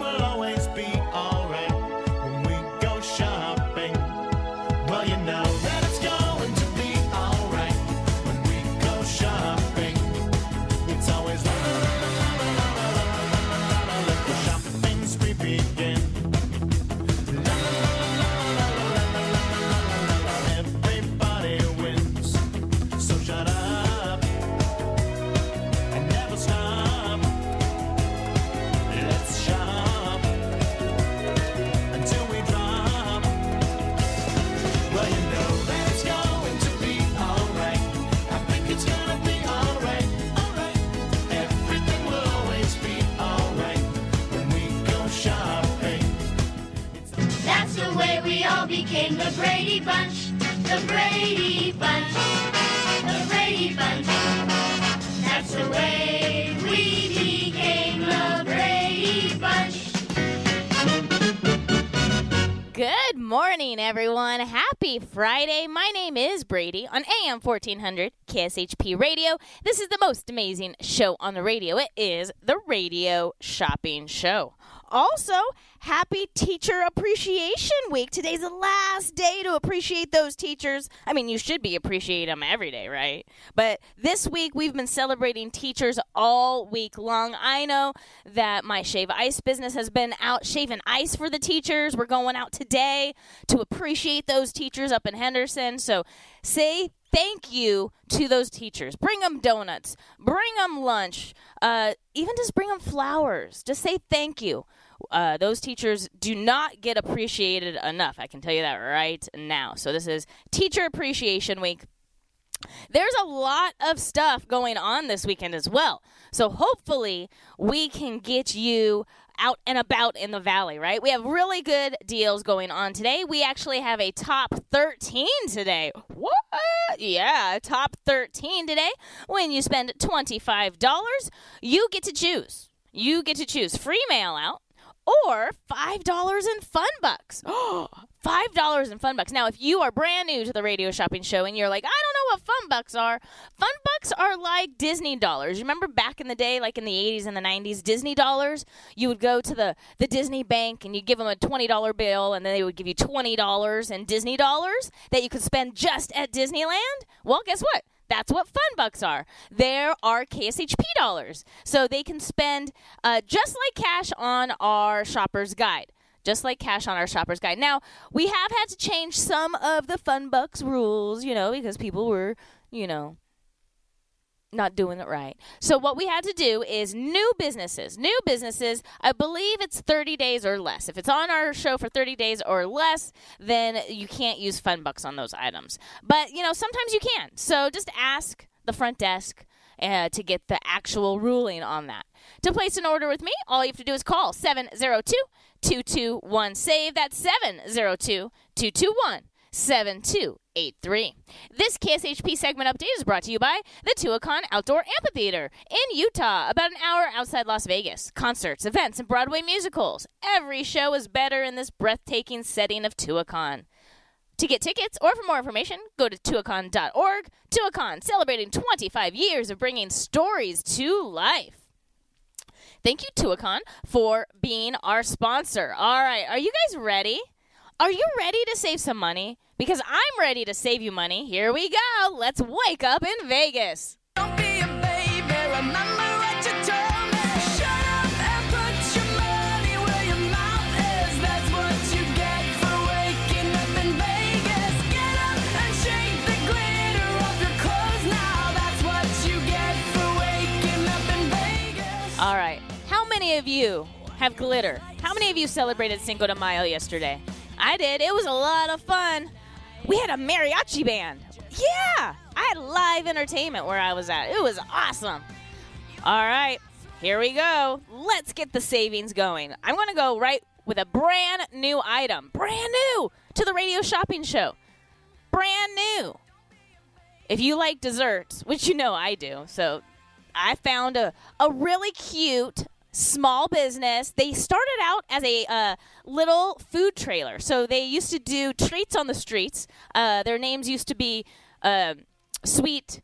will always be became the Brady Bunch, the Brady Bunch, the Brady Bunch. That's the way we became the Brady Bunch. Good morning, everyone. Happy Friday. My name is Brady on AM 1400 KSHP Radio. This is the most amazing show on the radio. It is the Radio Shopping Show. Also, happy Teacher Appreciation Week. Today's the last day to appreciate those teachers. I mean, you should be appreciating them every day, right? But this week, we've been celebrating teachers all week long. I know that my Shave Ice business has been out shaving ice for the teachers. We're going out today to appreciate those teachers up in Henderson. So say thank you to those teachers. Bring them donuts. Bring them lunch. Even just bring them flowers. Just say thank you. Those teachers do not get appreciated enough. I can tell you that right now. So this is Teacher Appreciation Week. There's a lot of stuff going on this weekend as well. So hopefully we can get you out and about in the valley, right? We have really good deals going on today. We actually have a top 13 today. What? Yeah, top 13 today. When you spend $25, you get to choose. You get to choose free mail out or $5 in fun bucks. $5 in fun bucks. Now, if you are brand new to the Radio Shopping Show and you're like, I don't know what fun bucks are. Fun bucks are like Disney dollars. You remember back in the day, like in the 80s and the 90s, Disney dollars? You would go to the Disney bank and you give them a $20 bill and then they would give you $20 in Disney dollars that you could spend just at Disneyland. Well, guess what? That's what fun bucks are. There are KSHP dollars. So they can spend just like cash on our shopper's guide. Just like cash on our shopper's guide. Now, we have had to change some of the fun bucks rules, you know, because people were, you know, not doing it right. So what we had to do is new businesses, I believe it's 30 days or less. If it's on our show for 30 days or less, then you can't use fun bucks on those items. But, you know, sometimes you can. So just ask the front desk to get the actual ruling on that. To place an order with me, all you have to do is call 702-221-SAVE. That's 702-221-7283. This KSHP segment update is brought to you by the Tuacahn Outdoor Amphitheater in Utah, about an hour outside Las Vegas. Concerts, events, and Broadway musicals. Every show is better in this breathtaking setting of Tuacahn. To get tickets or for more information, go to Tuacahn.org. Tuacahn, celebrating 25 years of bringing stories to life. Thank you, Tuacahn, for being our sponsor. All right, are you guys ready? Are you ready to save some money? Because I'm ready to save you money. Here we go. Let's wake up in Vegas. Don't be a baby. Remember what you told me. Shut up and put your money where your mouth is. That's what you get for waking up in Vegas. Get up and shake the glitter off your clothes now. That's what you get for waking up in Vegas. All right. How many of you have glitter? How many of you celebrated Cinco de Mayo yesterday? I did. It was a lot of fun. We had a mariachi band. Yeah. I had live entertainment where I was at. It was awesome. All right. Here we go. Let's get the savings going. I'm going to go right with a brand new item. Brand new to the radio shopping show. Brand new. If you like desserts, which you know I do, so I found a really cute small business. They started out as a little food trailer. So they used to do treats on the streets. Their names used to be Street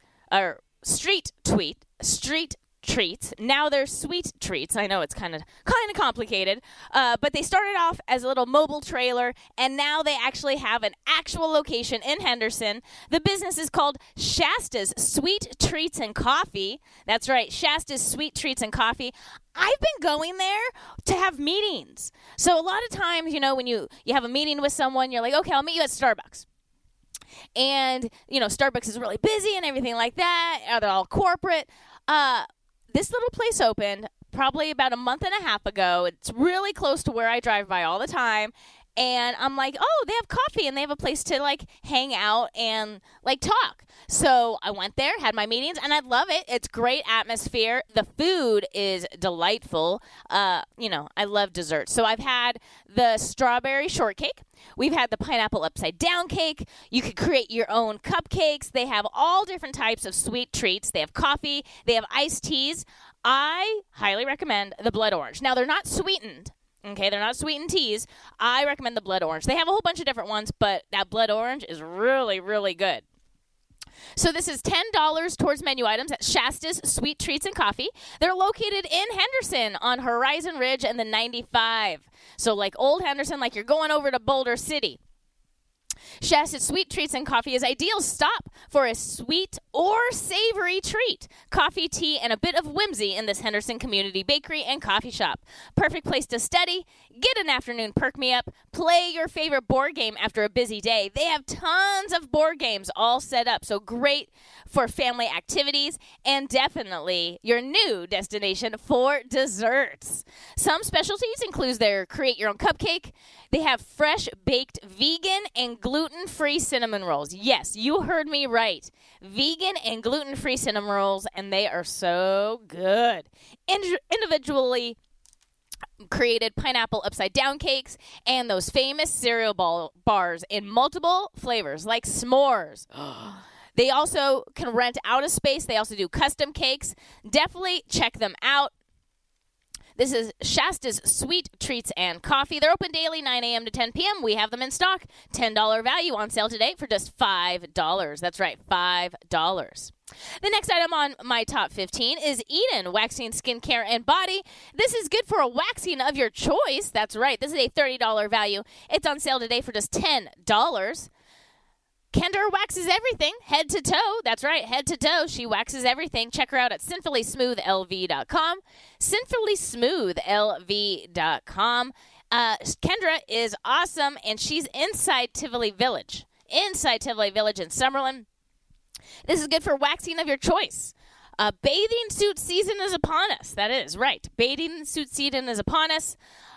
Treats. Now they're Sweet Treats. I know it's kind of complicated, but they started off as a little mobile trailer, and now they actually have an actual location in Henderson. The business is called Shasta's Sweet Treats and Coffee. That's right, Shasta's Sweet Treats and Coffee. I've been going there to have meetings. So a lot of times, you know, when you have a meeting with someone, you're like, okay, I'll meet you at Starbucks. And, you know, Starbucks is really busy and everything like that. They're all corporate. This little place opened probably about a month and a half ago. It's really close to where I drive by all the time. And I'm like, oh, they have coffee and they have a place to, like, hang out and, like, talk. So I went there, had my meetings, and I love it. It's great atmosphere. The food is delightful. You know, I love dessert. So I've had the strawberry shortcake. We've had the pineapple upside down cake. You could create your own cupcakes. They have all different types of sweet treats. They have coffee. They have iced teas. I highly recommend the blood orange. Now, they're not sweetened. Okay, they're not sweetened teas. I recommend the blood orange. They have a whole bunch of different ones, but that blood orange is really, really good. So this is $10 towards menu items at Shasta's Sweet Treats and Coffee. They're located in Henderson on Horizon Ridge and the 95. So like old Henderson, like you're going over to Boulder City. Shasta's Sweet Treats and Coffee is ideal stop for a sweet or savory treat, coffee, tea, and a bit of whimsy in this Henderson community bakery and coffee shop. Perfect place to study, get an afternoon perk-me-up, play your favorite board game after a busy day. They have tons of board games all set up, so great for family activities and definitely your new destination for desserts. Some specialties include their create-your-own cupcake. They have fresh baked vegan and gluten-free cinnamon rolls. Yes, you heard me right. Vegan and gluten-free cinnamon rolls, and they are so good. Individually created pineapple upside-down cakes and those famous cereal bars in multiple flavors, like s'mores. They also can rent out a space. They also do custom cakes. Definitely check them out. This is Shasta's Sweet Treats and Coffee. They're open daily, 9 a.m. to 10 p.m. We have them in stock. $10 value on sale today for just $5. That's right, $5. The next item on my top 15 is Eden Waxing Skin Care and Body. This is good for a waxing of your choice. That's right. This is a $30 value. It's on sale today for just $10. Kendra waxes everything, head to toe. That's right, head to toe. She waxes everything. Check her out at sinfullysmoothlv.com. Sinfullysmoothlv.com. Kendra is awesome, and she's inside Tivoli Village. Inside Tivoli Village in Summerlin. This is good for waxing of your choice. Bathing suit season is upon us. That is right. Bathing suit season is upon us.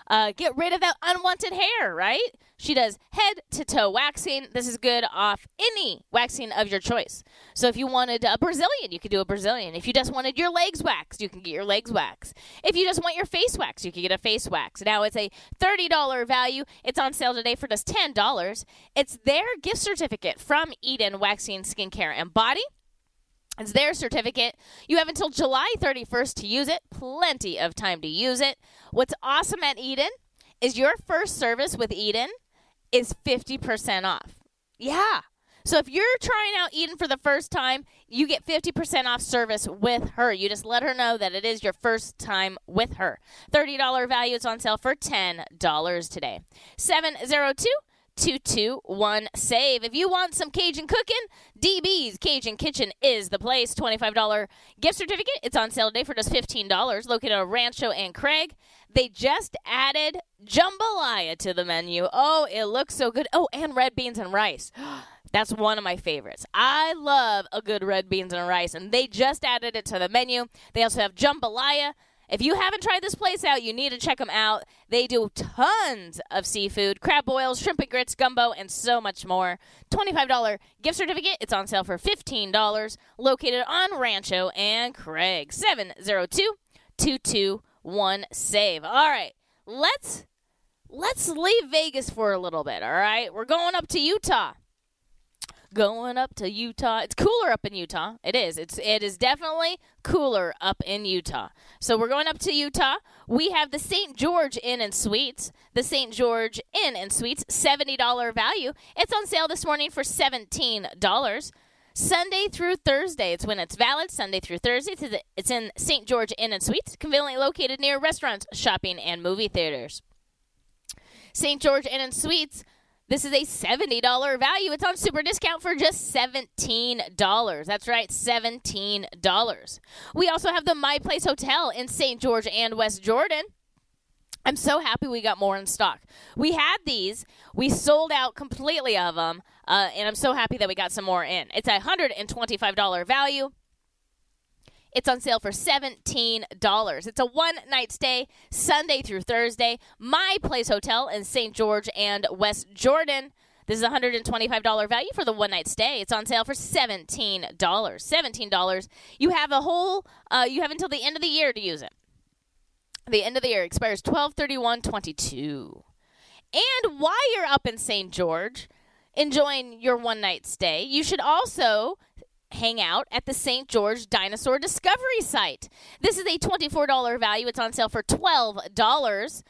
Get rid of that unwanted hair, right? She does head-to-toe waxing. This is good off any waxing of your choice. So if you wanted a Brazilian, you could do a Brazilian. If you just wanted your legs waxed, you can get your legs waxed. If you just want your face waxed, you can get a face wax. Now it's a $30 value. It's on sale today for just $10. It's their gift certificate from Eden Waxing Skincare and Body. It's their certificate. You have until July 31st to use it. Plenty of time to use it. What's awesome at Eden is your first service with Eden is 50% off. Yeah. So if you're trying out Eden for the first time, you get 50% off service with her. You just let her know that it is your first time with her. $30 value. It's on sale for $10 today. 702-221-SAVE. If you want some Cajun cooking, DB's Cajun Kitchen is the place. $25 gift certificate. It's on sale today for just $15, located at Rancho and Craig. They just added jambalaya to the menu. Oh, it looks so good. Oh, and red beans and rice. That's one of my favorites. I love a good red beans and rice, and they just added it to the menu. They also have jambalaya. If you haven't tried this place out, you need to check them out. They do tons of seafood, crab boils, shrimp and grits, gumbo, and so much more. $25 gift certificate. It's on sale for $15, located on Rancho and Craig. 702-221-SAVE. All right, let's leave Vegas for a little bit, all right? We're going up to Utah. Going up to Utah. It's cooler up in Utah. It is. It is definitely cooler up in Utah. So we're going up to Utah. We have the St. George Inn and Suites. The St. George Inn and Suites, $70 value. It's on sale this morning for $17. Sunday through Thursday. It's when it's valid. Sunday through Thursday. It's in St. George Inn and Suites, conveniently located near restaurants, shopping, and movie theaters. St. George Inn and Suites. This is a $70 value. It's on super discount for just $17. That's right, $17. We also have the My Place Hotel in St. George and West Jordan. I'm so happy we got more in stock. We had these. We sold out completely of them, and I'm so happy that we got some more in. It's a $125 value. It's on sale for $17. It's a one-night stay, Sunday through Thursday. My Place Hotel in St. George and West Jordan. This is a $125 value for the one-night stay. It's on sale for $17. $17. You have a whole. You have until the end of the year to use it. The end of the year expires 12/31/22. And while you're up in St. George, enjoying your one-night stay, you should also hang out at the St. George Dinosaur Discovery Site. This is a $24 value. It's on sale for $12.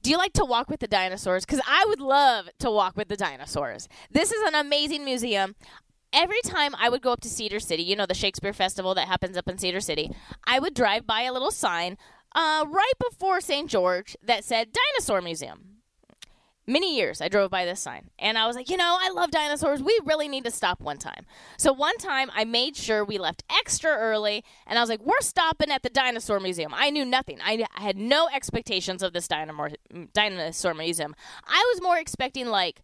Do you like to walk with the dinosaurs? Because I would love to walk with the dinosaurs. This is an amazing museum. Every time I would go up to Cedar City, you know, the Shakespeare Festival that happens up in Cedar City, I would drive by a little sign right before St. George that said Dinosaur Museum. Many years I drove by this sign, and I was like, you know, I love dinosaurs. We really need to stop one time. So one time I made sure we left extra early, and I was like, we're stopping at the Dinosaur Museum. I knew nothing. I had no expectations of this dinosaur museum. I was more expecting, like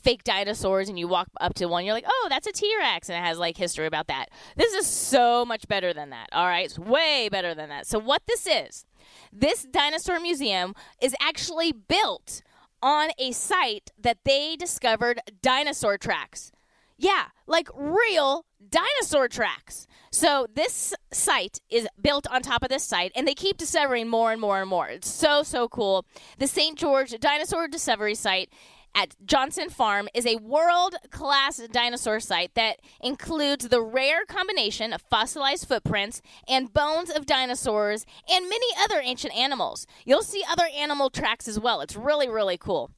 fake dinosaurs, and you walk up to one, you're like, oh, that's a T-Rex, and it has, like, history about that. This is so much better than that, all right? It's way better than that. So what this is, this dinosaur museum is actually built on a site that they discovered dinosaur tracks. Yeah, like real dinosaur tracks. So this site is built on top of this site, and they keep discovering more and more and more. It's so, so cool. The St. George Dinosaur Discovery Site at Johnson Farm is a world-class dinosaur site that includes the rare combination of fossilized footprints and bones of dinosaurs and many other ancient animals. You'll see other animal tracks as well. It's really, really cool.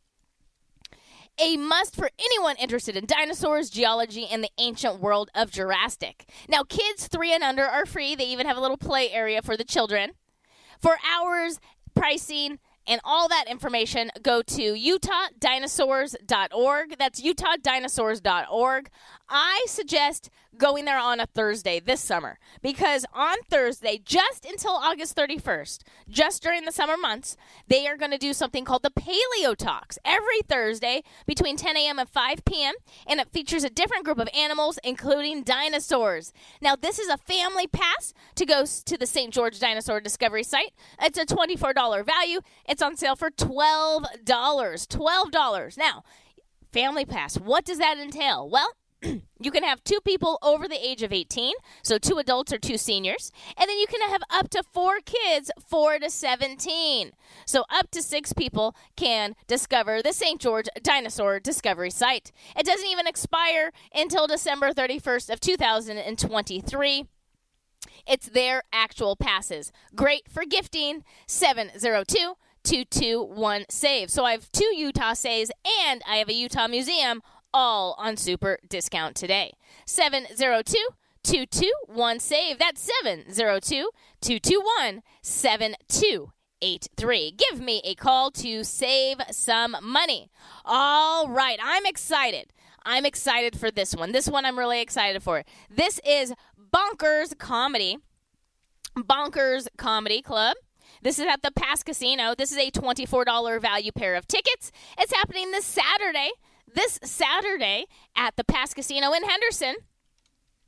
A must for anyone interested in dinosaurs, geology, and the ancient world of Jurassic. Now, kids 3 and under are free. They even have a little play area for the children. For hours, pricing, and all that information, go to utahdinosaurs.org. That's utahdinosaurs.org. I suggest going there on a Thursday this summer, because on Thursday, just until August 31st, just during the summer months, they are going to do something called the Paleo Talks every Thursday between 10 a.m. and 5 p.m., and it features a different group of animals, including dinosaurs. Now, this is a family pass to go to the St. George Dinosaur Discovery Site. It's a $24 value. It's on sale for $12. $12. Now, family pass, what does that entail? Well, you can have 2 people over the age of 18, so 2 adults or 2 seniors, and then you can have up to 4 kids, 4 to 17. So up to 6 people can discover the St. George Dinosaur Discovery Site. It doesn't even expire until December 31st of 2023. It's their actual passes. Great for gifting. 702 221SAVE. So I have 2 Utah Saves and I have a Utah Museum, all on super discount today. 702-221-SAVE. That's 702-221-7283. Give me a call to save some money. All right, I'm excited. I'm excited for this one. This one I'm really excited for. This is Bonkers Comedy. Bonkers Comedy Club. This is at the Pass Casino. This is a $24 value pair of tickets. It's happening this Saturday. This Saturday at the Pass Casino in Henderson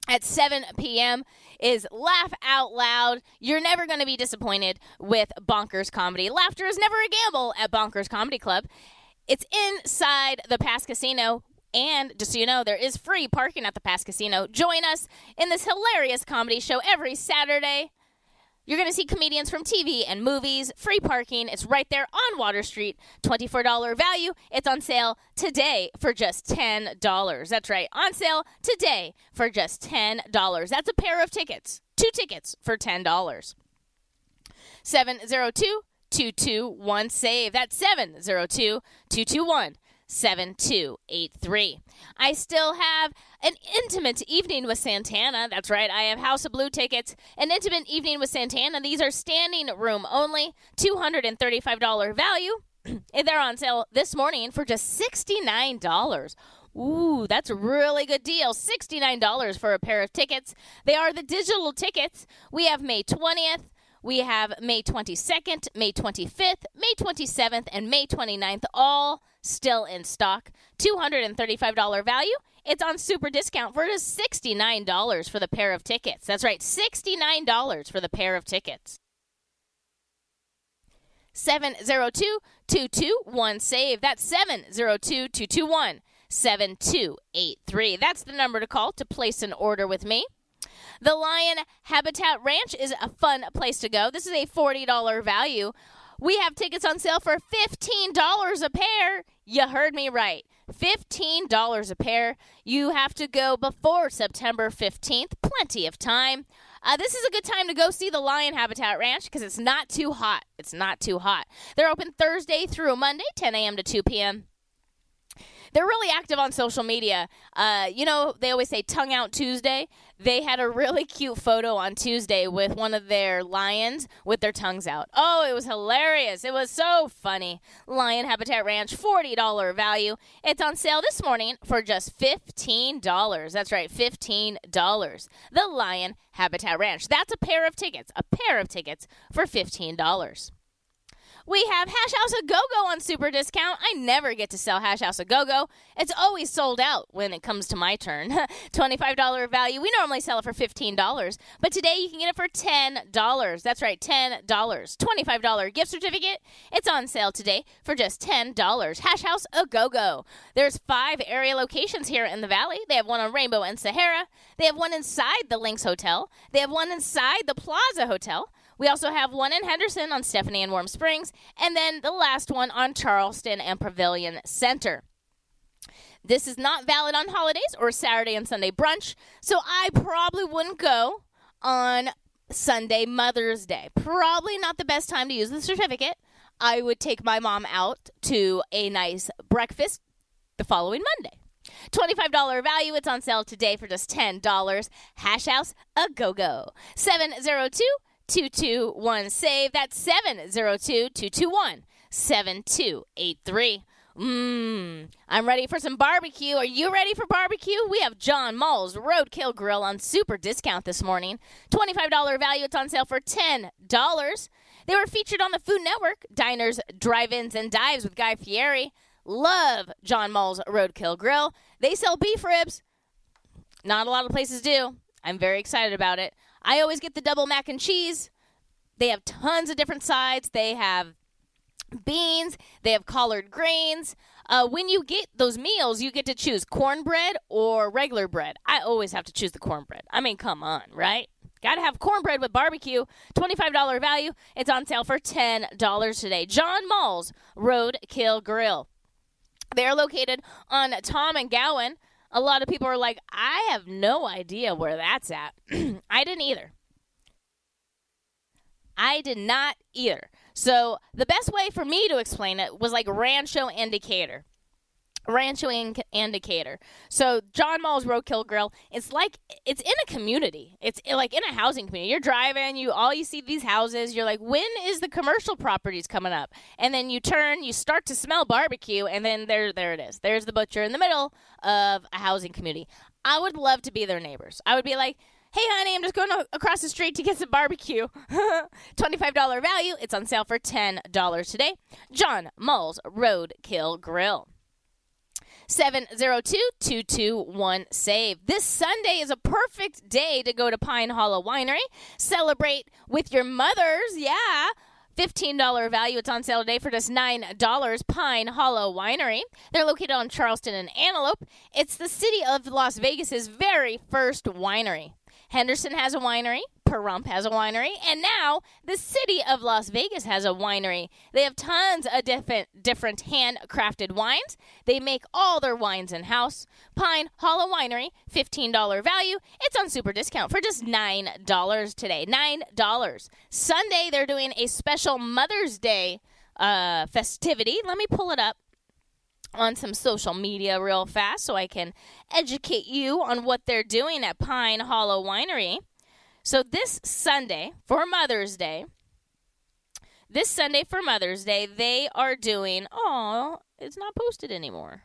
at 7 p.m. is Laugh Out Loud. You're never going to be disappointed with Bonkers Comedy. Laughter is never a gamble at Bonkers Comedy Club. It's inside the Pass Casino. And just so you know, there is free parking at the Pass Casino. Join us in this hilarious comedy show every Saturday. You're going to see comedians from TV and movies, free parking. It's right there on Water Street, $24 value. It's on sale today for just $10. That's right, on sale today for just $10. That's a pair of tickets, 2 tickets for $10. 702-221-SAVE. That's 702-221-SAVE. 7283. I still have an intimate evening with Santana. That's right. I have House of Blue tickets. An intimate evening with Santana. These are standing room only. $235 value. They're on sale this morning for just $69. Ooh, that's a really good deal. $69 for a pair of tickets. They are the digital tickets. We have May 20th. We have May 22nd, May 25th, May 27th, and May 29th, all still in stock. $235 value. It's on super discount for just $69 for the pair of tickets. That's right, $69 for the pair of tickets. 702-221-SAVE. That's 702-221-7283. That's the number to call to place an order with me. The Lion Habitat Ranch is a fun place to go. This is a $40 value. We have tickets on sale for $15 a pair. You heard me right. $15 a pair. You have to go before September 15th. Plenty of time. This is a good time to go see the Lion Habitat Ranch because it's not too hot. It's not too hot. They're open Thursday through Monday, 10 a.m. to 2 p.m. They're really active on social media. You know, they always say Tongue Out Tuesday. They had a really cute photo on Tuesday with one of their lions with their tongues out. Oh, it was hilarious. It was so funny. Lion Habitat Ranch, $40 value. It's on sale this morning for just $15. That's right, $15. The Lion Habitat Ranch. That's a pair of tickets for $15. We have Hash House A-Go-Go on super discount. I never get to sell Hash House A-Go-Go. It's always sold out when it comes to my turn. $25 value. We normally sell it for $15, but today you can get it for $10. That's right, $10. $25 gift certificate. It's on sale today for just $10. Hash House A-Go-Go. There's 5 area locations here in the Valley. They have one on Rainbow and Sahara. They have one inside the Lynx Hotel. They have one inside the Plaza Hotel. We also have one in Henderson on Stephanie and Warm Springs, and then the last one on Charleston and Pavilion Center. This is not valid on holidays or Saturday and Sunday brunch, so I probably wouldn't go on Sunday, Mother's Day. Probably not the best time to use the certificate. I would take my mom out to a nice breakfast the following Monday. $25 value. It's on sale today for just $10. Hash House A-Go-Go. 702-221-SAVE. That's 702-221-7283. I'm ready for some barbecue. Are you ready for barbecue? We have John Mull's Roadkill Grill on super discount this morning. $25 value. It's on sale for $10. They were featured on the Food Network, Diners, Drive-Ins, and Dives with Guy Fieri. Love John Mull's Roadkill Grill. They sell beef ribs. Not a lot of places do. I'm very excited about it. I always get the double mac and cheese. They have tons of different sides. They have beans. They have collard greens. When you get those meals, you get to choose cornbread or regular bread. I always have to choose the cornbread. I mean, come on, right? Got to have cornbread with barbecue. $25 value. It's on sale for $10 today. John Mull's Roadkill Grill. They are located on Tom and Gowan. A lot of people are like, I have no idea where that's at. I didn't either. So the best way for me to explain it was like Rancho and Decatur. Rancho and Decatur. So John Mull's Roadkill Grill, it's like, it's in a community. It's like in a housing community. You're driving, you see these houses. You're like, when is the commercial properties coming up? And then you turn, you start to smell barbecue, and then there it is. There's the butcher in the middle of a housing community. I would love to be their neighbors. I would be like, hey, honey, I'm just going across the street to get some barbecue. $25 value. It's on sale for $10 today. John Mull's Roadkill Grill. 702-221-SAVE. This Sunday is a perfect day to go to Pine Hollow Winery. Celebrate with your mothers. Yeah. $15 value. It's on sale today for just $9. Pine Hollow Winery. They're located on Charleston and Antelope. It's the city of Las Vegas's very first winery. Henderson has a winery. Pahrump has a winery. And now the city of Las Vegas has a winery. They have tons of different handcrafted wines. They make all their wines in-house. Pine Hollow Winery, $15 value. It's on super discount for just $9 today. $9. Sunday, they're doing a special Mother's Day festivity. Let me pull it up on some social media real fast so I can educate you on what they're doing at Pine Hollow Winery. So this Sunday for Mother's Day, they are doing, it's not posted anymore.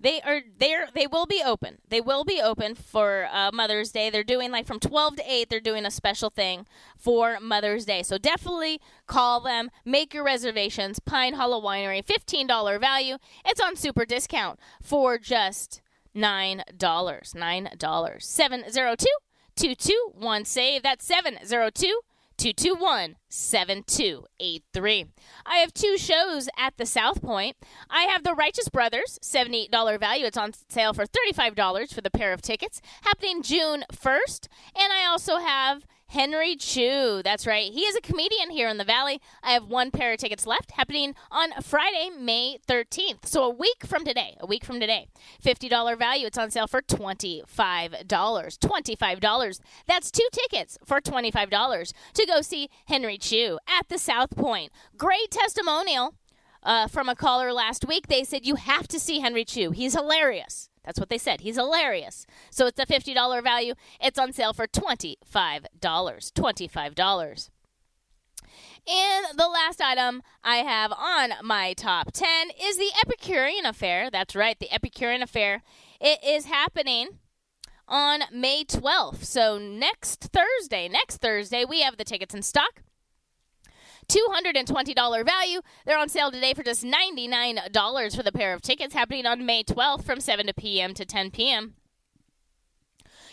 They will be open for Mother's Day. They're doing like from 12 to 8, they're doing a special thing for Mother's Day. So definitely call them. Make your reservations. Pine Hollow Winery, $15 value. It's on super discount for just $9. $9. 702-221-SAVE. That's 702-221-7283. I have two shows at the South Point. I have The Righteous Brothers, $78 value. It's on sale for $35 for the pair of tickets, happening June 1st. And I also have Henry Cho. That's right. He is a comedian here in the Valley. I have one pair of tickets left, happening on Friday, May 13th. So a week from today, $50 value. It's on sale for $25. $25. That's two tickets for $25 to go see Henry Cho at the South Point. Great testimonial from a caller last week. They said, you have to see Henry Cho. He's hilarious. That's what they said. He's hilarious. So it's a $50 value. It's on sale for $25. $25. And the last item I have on my top 10 is the Epicurean Affair. That's right, the Epicurean Affair. It is happening on May 12th. So next Thursday, we have the tickets in stock. $220 value. They're on sale today for just $99 for the pair of tickets, happening on May 12th from 7 p.m. to 10 p.m.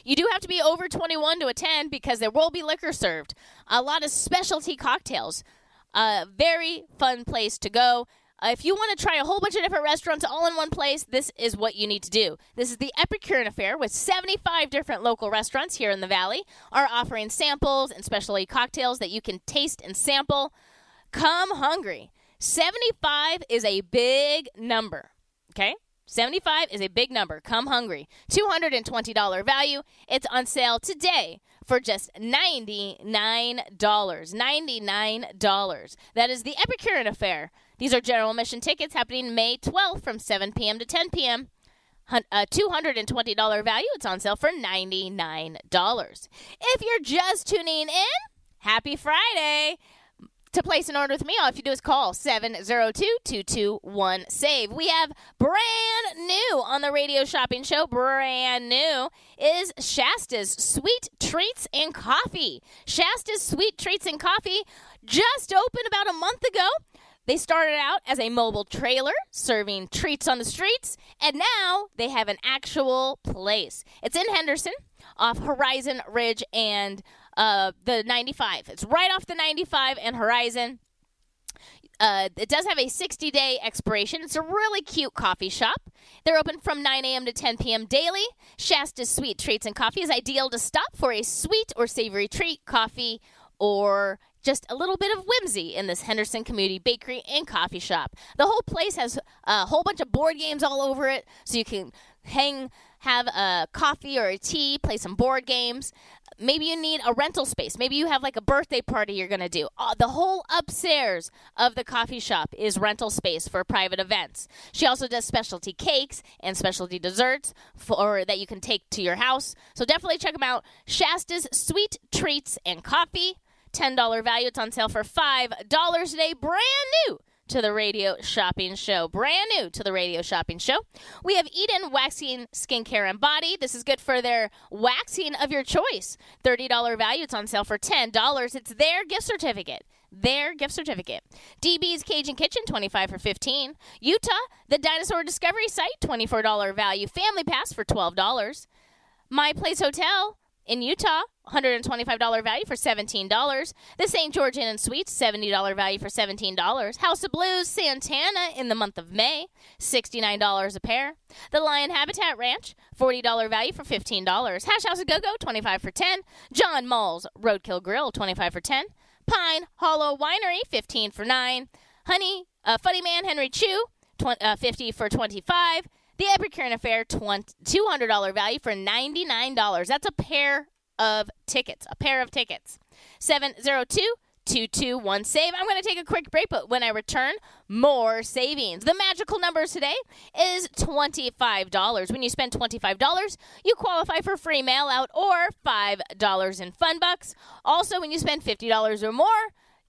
You do have to be over 21 to attend because there will be liquor served. A lot of specialty cocktails. A very fun place to go. If you want to try a whole bunch of different restaurants all in one place, this is what you need to do. This is the Epicurean Affair, with 75 different local restaurants here in the Valley are offering samples and specialty cocktails that you can taste and sample. Come hungry. 75 is a big number, okay? 75 is a big number. Come hungry. $220 value. It's on sale today for just $99. $99. That is the Epicurean Affair. These are general admission tickets, happening May 12th from 7 p.m. to 10 p.m. $220 value. It's on sale for $99. If you're just tuning in, happy Friday. To place an order with me, all you have to do is call 702-221-SAVE. We have brand new on the radio shopping show, brand new, is Shasta's Sweet Treats and Coffee. Shasta's Sweet Treats and Coffee just opened about a month ago. They started out as a mobile trailer serving treats on the streets, and now they have an actual place. It's in Henderson, off Horizon Ridge and the 95. It's right off the 95 and Horizon. It does have a 60-day expiration. It's a really cute coffee shop. They're open from 9 a.m. to 10 p.m. daily. Shasta's Sweet Treats and Coffee is ideal to stop for a sweet or savory treat, coffee, or just a little bit of whimsy in this Henderson community bakery and coffee shop. The whole place has a whole bunch of board games all over it, so you can have a coffee or a tea, play some board games. Maybe you need a rental space. Maybe you have like a birthday party you're going to do. The whole upstairs of the coffee shop is rental space for private events. She also does specialty cakes and specialty desserts for that you can take to your house. So definitely check them out. Shasta's Sweet Treats and Coffee, $10 value. It's on sale for $5 today. Brand new to the radio shopping show. We have Eden Waxing Skin Care and Body. This is good for their waxing of your choice. $30 value. It's on sale for $10. It's their gift certificate. DB's Cajun Kitchen, $25 for $15. Utah, the Dinosaur Discovery Site, $24 value. Family Pass for $12. My Place Hotel in Utah, $125 value for $17. The St. George Inn and Suites, $70 value for $17. House of Blues, Santana in the month of May, $69 a pair. The Lion Habitat Ranch, $40 value for $15. Hash House A-Go-Go, $25 for $10. John Mull's Roadkill Grill, $25 for $10. Pine Hollow Winery, $15 for $9. Funny Man Henry Cho, $50 for $25. The Epicurean Affair, $200 value for $99. That's a pair of tickets. 702-221-SAVE. I'm going to take a quick break, but when I return, more savings. The magical numbers today is $25. When you spend $25, you qualify for free mail out or $5 in fun bucks. Also, when you spend $50 or more,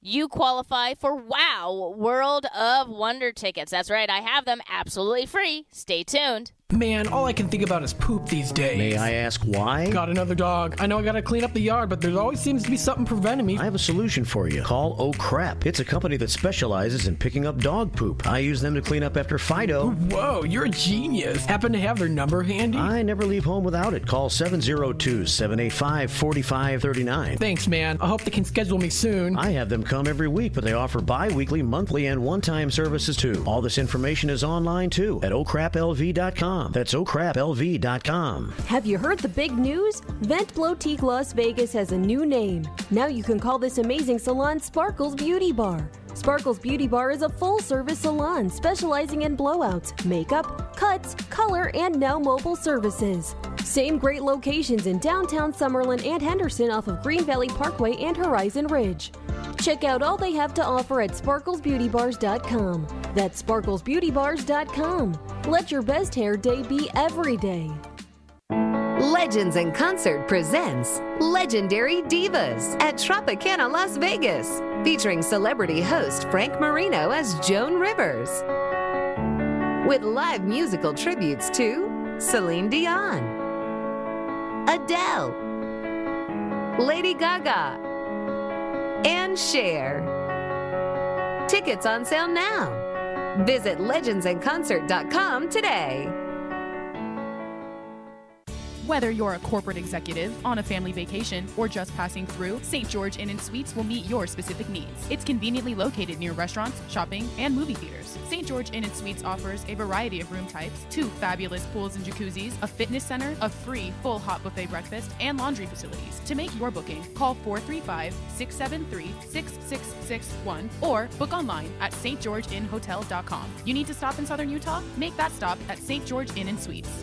you qualify for WOW World of Wonder tickets. That's right, I have them absolutely free. Stay tuned. Man, all I can think about is poop these days. May I ask why? Got another dog. I know I gotta clean up the yard, but there always seems to be something preventing me. I have a solution for you. Call Oh Crap. It's a company that specializes in picking up dog poop. I use them to clean up after Fido. Whoa, you're a genius. Happen to have their number handy? I never leave home without it. Call 702-785-4539. Thanks, man. I hope they can schedule me soon. I have them come every week, but they offer bi-weekly, monthly, and one-time services, too. All this information is online, too, at ohcraplv.com. That's ohcraplv.com. Have you heard the big news? Vent Blotique Las Vegas has a new name. Now you can call this amazing salon Sparkles Beauty Bar. Sparkles Beauty Bar is a full-service salon specializing in blowouts, makeup, cuts, color, and now mobile services. Same great locations in downtown Summerlin and Henderson off of Green Valley Parkway and Horizon Ridge. Check out all they have to offer at sparklesbeautybars.com. That's sparklesbeautybars.com. Let your best hair day be every day. Legends in Concert presents Legendary Divas at Tropicana Las Vegas, featuring celebrity host Frank Marino as Joan Rivers, with live musical tributes to Celine Dion, Adele, Lady Gaga, and Cher. Tickets on sale now. Visit legendsandconcert.com today. Whether you're a corporate executive, on a family vacation, or just passing through, St. George Inn and Suites will meet your specific needs. It's conveniently located near restaurants, shopping, and movie theaters. St. George Inn and Suites offers a variety of room types, 2 fabulous pools and jacuzzis, a fitness center, a free full hot buffet breakfast, and laundry facilities. To make your booking, call 435-673-6661 or book online at stgeorgeinnhotel.com. You need to stop in Southern Utah? Make that stop at St. George Inn and Suites.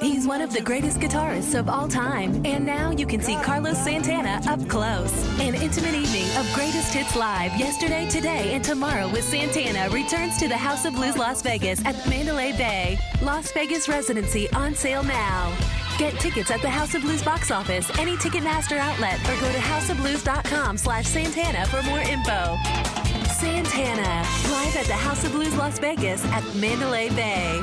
He's one of the greatest guitarists of all time, and now you can see Carlos Santana up close. An intimate evening of greatest hits live yesterday, today, and tomorrow with Santana returns to the House of Blues Las Vegas at Mandalay Bay. Las Vegas residency on sale now. Get tickets at the House of Blues box office, any Ticketmaster outlet, or go to houseofblues.com/Santana for more info. Santana, live at the House of Blues Las Vegas at Mandalay Bay.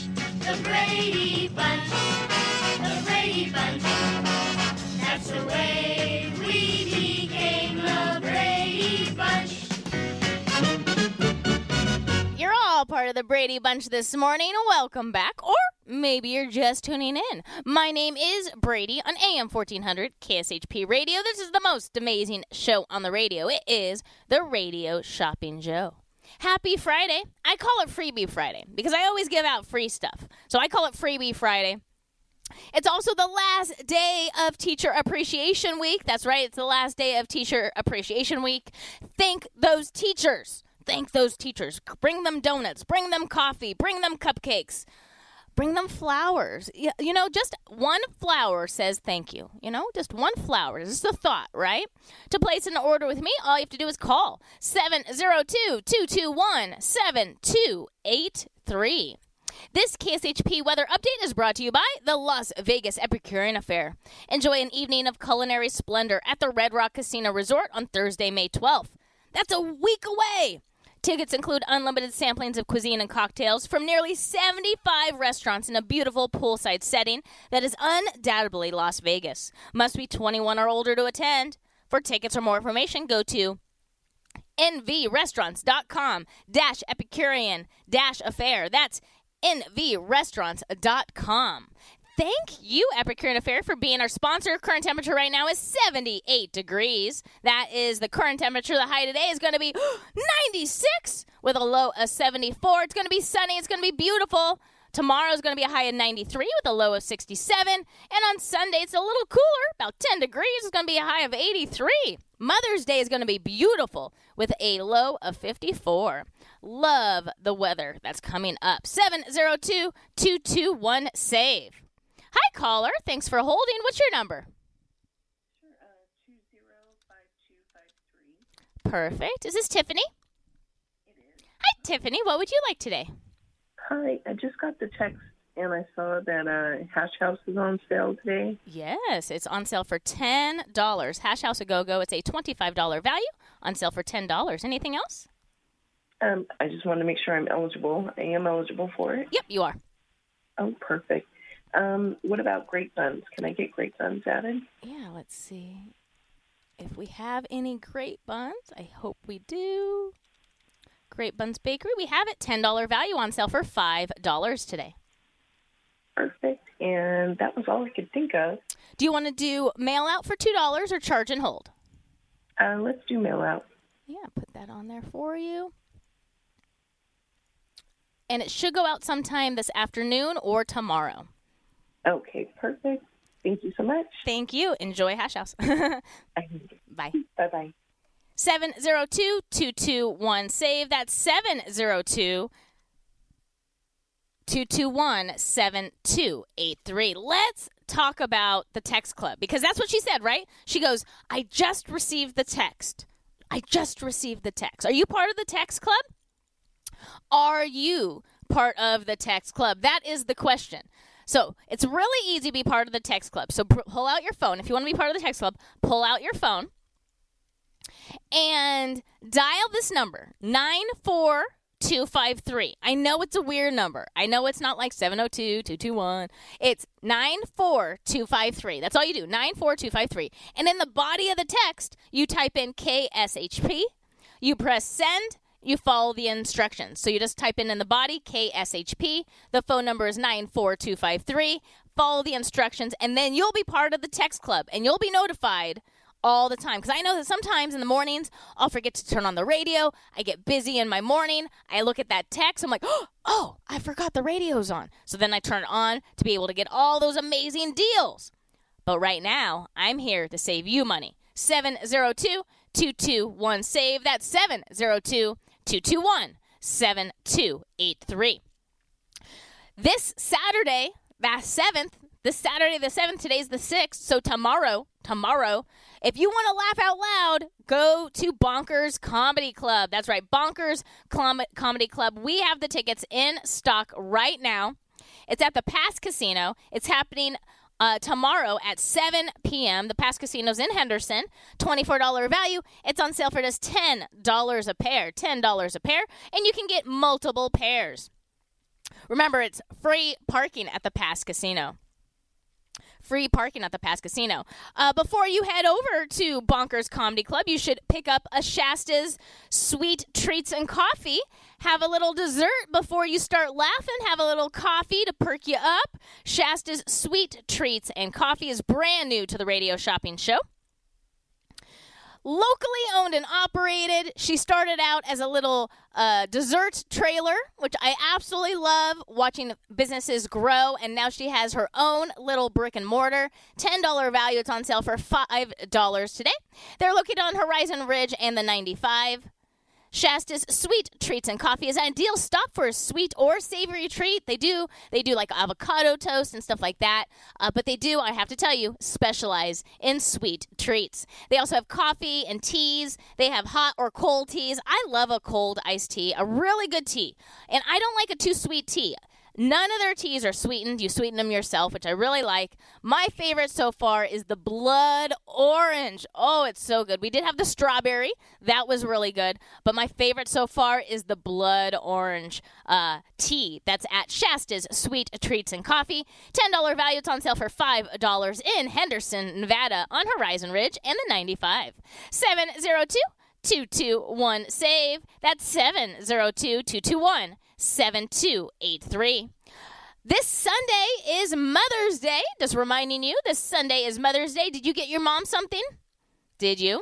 the Brady Bunch, the Brady Bunch. That's the way we became the Brady Bunch. You're all part of the Brady Bunch this morning. Welcome back, or maybe you're just tuning in. My name is Brady on AM 1400 KSHP Radio. This is the most amazing show on the radio. It is the Radio Shopping Joe. Happy Friday. I call it Freebie Friday because I always give out free stuff. So I call it Freebie Friday. It's also the last day of Teacher Appreciation Week. That's right. It's the last day of Teacher Appreciation Week. Thank those teachers. Thank those teachers. Bring them donuts. Bring them coffee. Bring them cupcakes. Bring them flowers. You know, just one flower says thank you. You know, just one flower. This is the thought, right? To place an order with me, all you have to do is call 702-221-7283. This KSHP weather update is brought to you by the Las Vegas Epicurean Affair. Enjoy an evening of culinary splendor at the Red Rock Casino Resort on Thursday, May 12th. That's a week away. Tickets include unlimited samplings of cuisine and cocktails from nearly 75 restaurants in a beautiful poolside setting that is undoubtedly Las Vegas. Must be 21 or older to attend. For tickets or more information, go to nvrestaurants.com/epicurean-affair. That's nvrestaurants.com. Thank you, Epicurean Affair, for being our sponsor. Current temperature right now is 78 degrees. That is the current temperature. The high today is going to be 96 with a low of 74. It's going to be sunny. It's going to be beautiful. Tomorrow is going to be a high of 93 with a low of 67. And on Sunday, it's a little cooler, about 10 degrees. It's going to be a high of 83. Mother's Day is going to be beautiful with a low of 54. Love the weather that's coming up. 702-221-SAVE. Hi, caller. Thanks for holding. What's your number? Sure, 205253. Perfect. Is this Tiffany? It is. Hi, Tiffany. What would you like today? Hi. I just got the text, and I saw that Hash House is on sale today. Yes, it's on sale for $10. Hash House A-Go-Go. It's a $25 value. On sale for $10. Anything else? I just wanted to make sure I'm eligible. I am eligible for it. Yep, you are. Oh, perfect. What about Great Buns? Can I get Great Buns added? Yeah, let's see if we have any Great Buns. I hope we do. Great Buns Bakery, we have it. $10 value, on sale for $5 today. Perfect. And that was all I could think of. Do you want to do mail out for $2 or charge and hold? Let's do mail out. Yeah, put that on there for you. And it should go out sometime this afternoon or tomorrow. Okay, perfect. Thank you so much. Thank you. Enjoy Hash House. Bye. Bye-bye. 702-221-SAVE. That's 702-221-7283. Let's talk about the text club, because that's what she said, right? She goes, I just received the text. I just received the text. Are you part of the text club? Are you part of the text club? That is the question. So it's really easy to be part of the text club. So pull out your phone. If you want to be part of the text club, pull out your phone and dial this number, 94253. I know it's a weird number. I know it's not like 702-221. It's 94253. That's all you do, 94253. And in the body of the text, you type in KSHP. You press send. You follow the instructions. So you just type in the body, KSHP. The phone number is 94253. Follow the instructions, and then you'll be part of the text club, and you'll be notified all the time. Because I know that sometimes in the mornings, I'll forget to turn on the radio. I get busy in my morning. I look at that text. I'm like, oh, I forgot the radio's on. So then I turn it on to be able to get all those amazing deals. But right now, I'm here to save you money. 702-221-SAVE. That's 702-221-7283. This Saturday, the 7th, today's the 6th, so tomorrow, if you want to laugh out loud, go to Bonkers Comedy Club. That's right, Bonkers Comedy Club. We have the tickets in stock right now. It's at the Pass Casino. It's happening tomorrow at 7 p.m. The Pass Casino's in Henderson. $24 value. It's on sale for just $10 a pair. $10 a pair. And you can get multiple pairs. Remember, it's free parking at the Pass Casino. Free parking at the Pass Casino. Before you head over to Bonkers Comedy Club, you should pick up a Shasta's Sweet Treats and Coffee. Have a little dessert before you start laughing. Have a little coffee to perk you up. Shasta's Sweet Treats and Coffee is brand new to the radio shopping show. Locally owned and operated. She started out as a little dessert trailer, which I absolutely love watching businesses grow. And now she has her own little brick and mortar. $10 value. It's on sale for $5 today. They're located on Horizon Ridge and the 95. Shasta's Sweet Treats and Coffee is an ideal stop for a sweet or savory treat. They do like avocado toast and stuff like that. But they do, I have to tell you, specialize in sweet treats. They also have coffee and teas. They have hot or cold teas. I love a cold iced tea, a really good tea. And I don't like a too sweet tea. None of their teas are sweetened. You sweeten them yourself, which I really like. My favorite so far is the blood orange. Oh, it's so good. We did have the strawberry. That was really good. But my favorite so far is the blood orange tea. That's at Shasta's Sweet Treats and Coffee. $10 value. It's on sale for $5 in Henderson, Nevada on Horizon Ridge and the 95. 702-221-SAVE. That's 702-221-SAVE. 7283. This Sunday is Mother's Day. Just reminding you, this Sunday is Mother's Day. Did you get your mom something? Did you?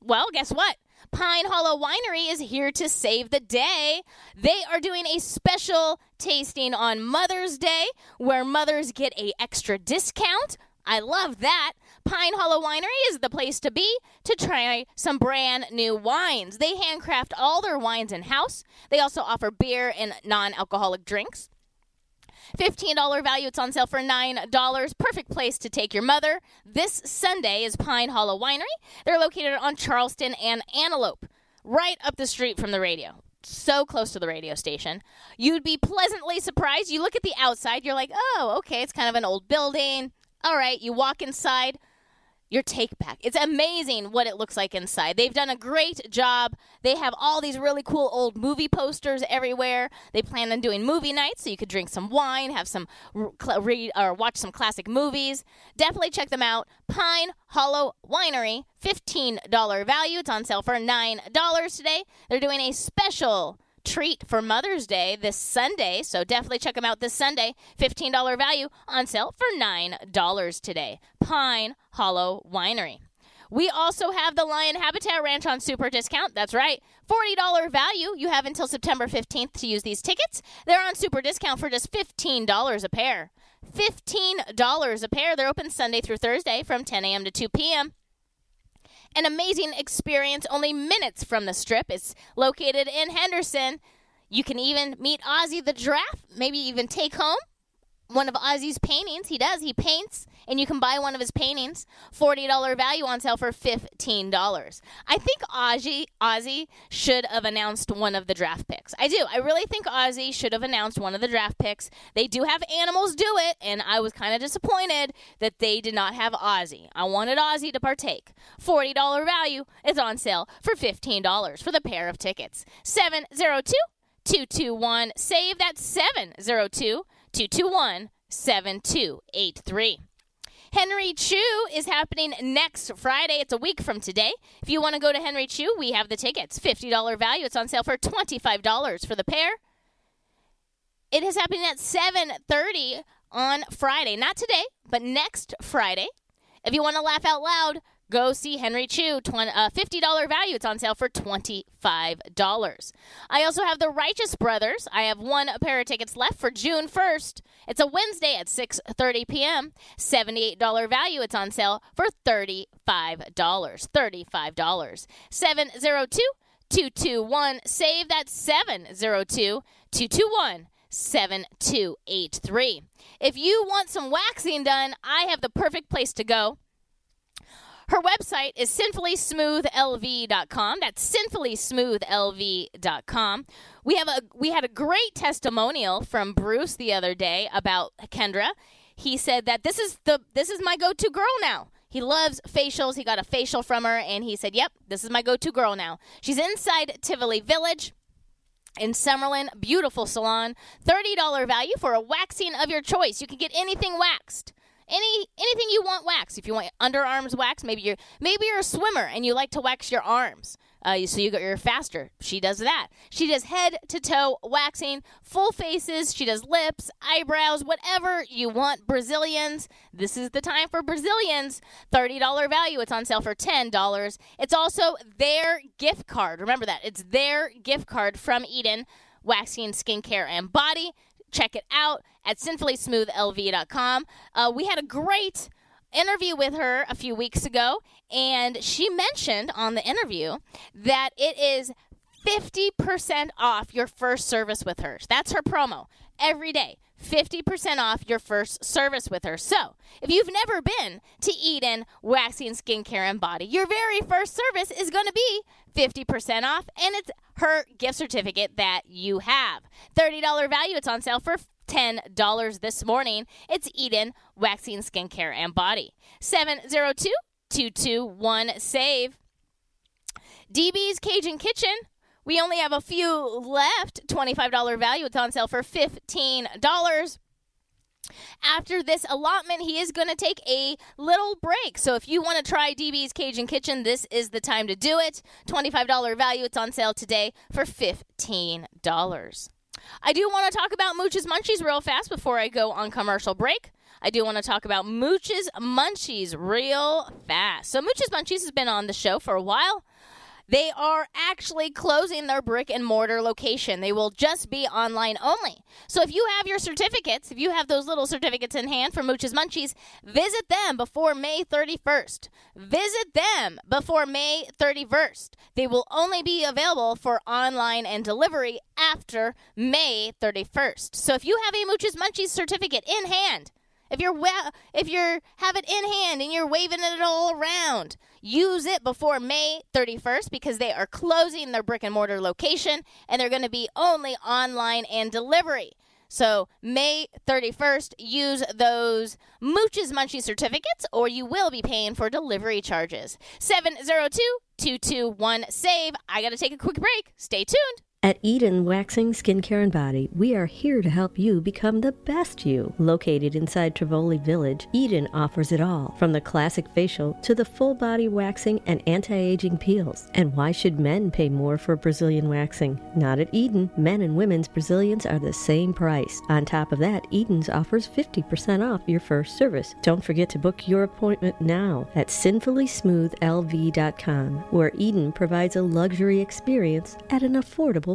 Well, guess what? Pine Hollow Winery is here to save the day. They are doing a special tasting on Mother's Day where mothers get an extra discount. I love that. Pine Hollow Winery is the place to be to try some brand new wines. They handcraft all their wines in-house. They also offer beer and non-alcoholic drinks. $15 value. It's on sale for $9. Perfect place to take your mother. This Sunday is Pine Hollow Winery. They're located on Charleston and Antelope, right up the street from the radio. So close to the radio station. You'd be pleasantly surprised. You look at the outside. You're like, oh, okay, it's kind of an old building. All right, you walk inside, your take back. It's amazing what it looks like inside. They've done a great job. They have all these really cool old movie posters everywhere. They plan on doing movie nights so you could drink some wine, have some read or watch some classic movies. Definitely check them out. Pine Hollow Winery, $15 value. It's on sale for $9 today. They're doing a special treat for Mother's Day this Sunday, so definitely check them out this Sunday. $15 value on sale for $9 today. Pine Hollow Winery. We also have the Lion Habitat Ranch on super discount. That's right. $40 value. You have until September 15th to use these tickets. They're on super discount for just $15 a pair. $15 a pair. They're open Sunday through Thursday from 10 a.m. to 2 p.m. An amazing experience, only minutes from the Strip. It's located in Henderson. You can even meet Ozzy the Giraffe, maybe even take home one of Ozzy's paintings. He paints, and you can buy one of his paintings. $40 value on sale for $15. I think Ozzy should have announced one of the draft picks. I do. I really think Ozzy should have announced one of the draft picks. They do have Animals Do It, and I was kind of disappointed that they did not have Ozzy. I wanted Ozzy to partake. $40 value is on sale for $15 for the pair of tickets. 702-221-SAVE. That's 702-221-7283. Henry Cho is happening next Friday. It's a week from today. If you want to go to Henry Cho, we have the tickets. $50 value. It's on sale for $25 for the pair. It is happening at 7:30 on Friday. Not today, but next Friday. If you want to laugh out loud, go see Henry Cho. $50 value. It's on sale for $25. I also have The Righteous Brothers. I have one pair of tickets left for June 1st. It's a Wednesday at 6:30 p.m. $78 value. It's on sale for $35. 702-221-SAVE. That's 702-221-7283. If you want some waxing done, I have the perfect place to go. Her website is sinfullysmoothlv.com. That's sinfullysmoothlv.com. We had a great testimonial from Bruce the other day about Kendra. he said that this is my go-to girl now. He loves facials. He got a facial from her, and he said, yep, this is my go-to girl now. She's inside Tivoli Village in Summerlin. Beautiful salon. $30 value for a waxing of your choice. You can get anything waxed. Anything you want waxed. If you want underarms waxed, maybe you're a swimmer and you like to wax your arms. So you're faster. She does that. She does head-to-toe waxing, full faces. She does lips, eyebrows, whatever you want. Brazilians. This is the time for Brazilians. $30 value. It's on sale for $10. It's also their gift card. Remember that. It's their gift card from Eden Waxing Skin Care and Body. Check it out at sinfullysmoothlv.com. We had a great interview with her a few weeks ago, and she mentioned on the interview that it is 50% off your first service with her. That's her promo every day. 50% off your first service with her. So if you've never been to Eden Waxing Skincare and Body, your very first service is going to be 50% off, and it's her gift certificate that you have. $30 value. It's on sale for $10 this morning. It's Eden Waxing Skincare and Body. 702-221-SAVE. DB's Cajun Kitchen. We only have a few left. $25 value. It's on sale for $15. After this allotment, he is going to take a little break. So if you want to try DB's Cajun Kitchen, this is the time to do it. $25 value. It's on sale today for $15. I do want to talk about Mooch's Munchies real fast before I go on commercial break. I do want to talk about Mooch's Munchies real fast. So Mooch's Munchies has been on the show for a while. They are actually closing their brick-and-mortar location. They will just be online only. So if you have your certificates, if you have those little certificates in hand for Mooch's Munchies, visit them before May 31st. Visit them before May 31st. They will only be available for online and delivery after May 31st. So if you have a Mooch's Munchies certificate in hand, if you have it in hand and you're waving it all around, use it before May 31st because they are closing their brick-and-mortar location, and they're going to be only online and delivery. So May 31st, use those Mooch's Munchie certificates, or you will be paying for delivery charges. 702-221-SAVE. I got to take a quick break. Stay tuned. At Eden Waxing Skincare and Body, we are here to help you become the best you. Located inside Tivoli Village, Eden offers it all, from the classic facial to the full-body waxing and anti-aging peels. And why should men pay more for Brazilian waxing? Not at Eden. Men and women's Brazilians are the same price. On top of that, Eden's offers 50% off your first service. Don't forget to book your appointment now at sinfullysmoothlv.com, where Eden provides a luxury experience at an affordable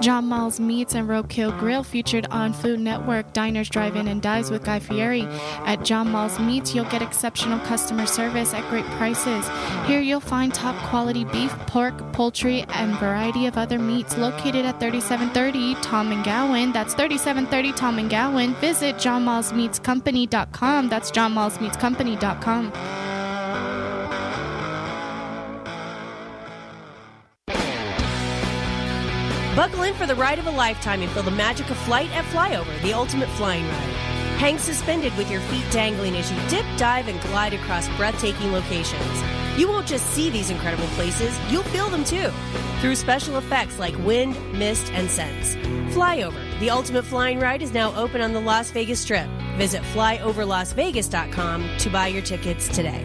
John Mull's Meats and Roadkill Grill, featured on Food Network, Diners, Drive-In, and Dives with Guy Fieri. At John Mull's Meats, you'll get exceptional customer service at great prices. Here you'll find top-quality beef, pork, poultry, and variety of other meats. Located at 3730 Tom and Gowan. That's 3730 Tom and Gowan. Visit johnmullsmeatscompany.com. That's johnmullsmeatscompany.com. Buckle in for the ride of a lifetime and feel the magic of flight at Flyover, the ultimate flying ride. Hang suspended with your feet dangling as you dip, dive, and glide across breathtaking locations. You won't just see these incredible places, you'll feel them too, through special effects like wind, mist, and scents. Flyover, The Ultimate Flying Ride is now open on the Las Vegas Strip. Visit flyoverlasvegas.com to buy your tickets today.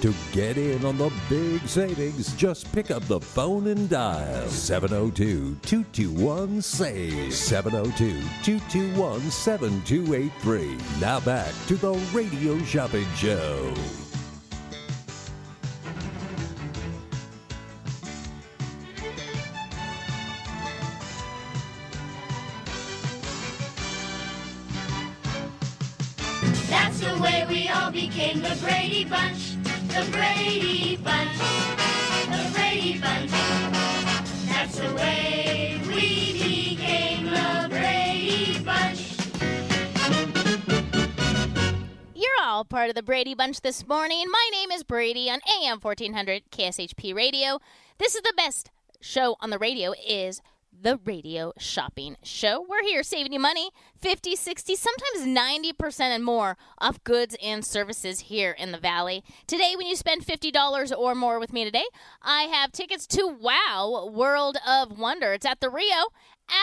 To get in on the big savings, just pick up the phone and dial 702-221-SAVE, 702-221-7283. Now back to the Radio Shopping Show. That's the way we all became the Brady Bunch. The Brady Bunch, the Brady Bunch, that's the way we became the Brady Bunch. You're all part of the Brady Bunch this morning. My name is Brady on AM 1400 KSHP Radio. This is the best show on the radio, is the Radio Shopping Show. We're here saving you money, 50, 60, sometimes 90% and more off goods and services here in the Valley. Today, when you spend $50 or more with me today, I have tickets to WOW World of Wonder. It's at the Rio.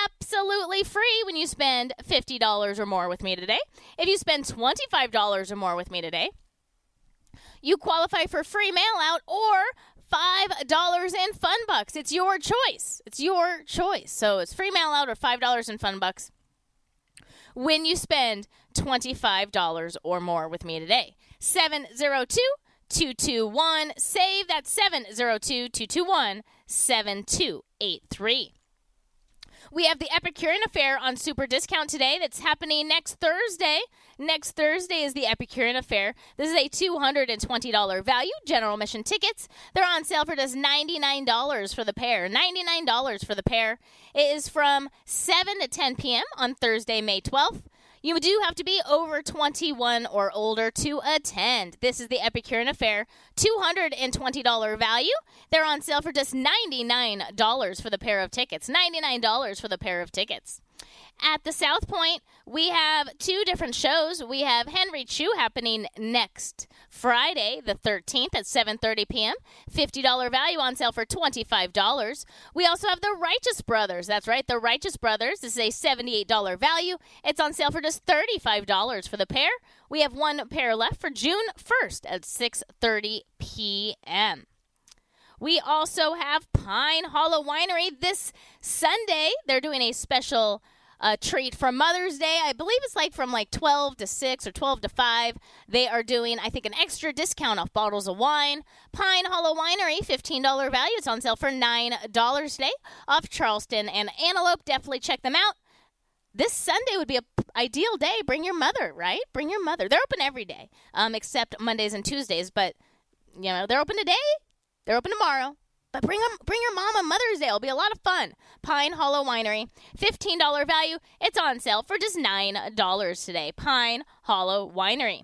Absolutely free when you spend $50 or more with me today. If you spend $25 or more with me today, you qualify for free mail-out or $5 in fun bucks. It's your choice. It's your choice. So it's free mail out or $5 in fun bucks when you spend $25 or more with me today. 702-221-SAVE. That's 702-221-7283. We have the Epicurean Affair on super discount today. That's happening next Thursday. Next Thursday is the Epicurean Affair. This is a $220 value, general admission tickets. They're on sale for just $99 for the pair. $99 for the pair. It is from 7 to 10 p.m. on Thursday, May 12th. You do have to be over 21 or older to attend. This is the Epicurean Affair, $220 value. They're on sale for just $99 for the pair of tickets. $99 for the pair of tickets. At the South Point, we have 2 different shows. We have Henry Cho happening next Friday, the 13th at 7:30 p.m. $50 value on sale for $25. We also have The Righteous Brothers. That's right, The Righteous Brothers. This is a $78 value. It's on sale for just $35 for the pair. We have 1 pair left for June 1st at 6:30 p.m. We also have Pine Hollow Winery this Sunday. They're doing a special treat for Mother's Day. I believe it's like from 12 to 6 or 12 to 5. They are doing, I think, an extra discount off bottles of wine. Pine Hollow Winery, $15 value. It's on sale for $9 today off Charleston and Antelope. Definitely check them out. This Sunday would be an ideal day. Bring your mother, right? Bring your mother. They're open every day except Mondays and Tuesdays, but they're open today. They're open tomorrow, but bring your mom on Mother's Day. It'll be a lot of fun. Pine Hollow Winery, $15 value. It's on sale for just $9 today. Pine Hollow Winery.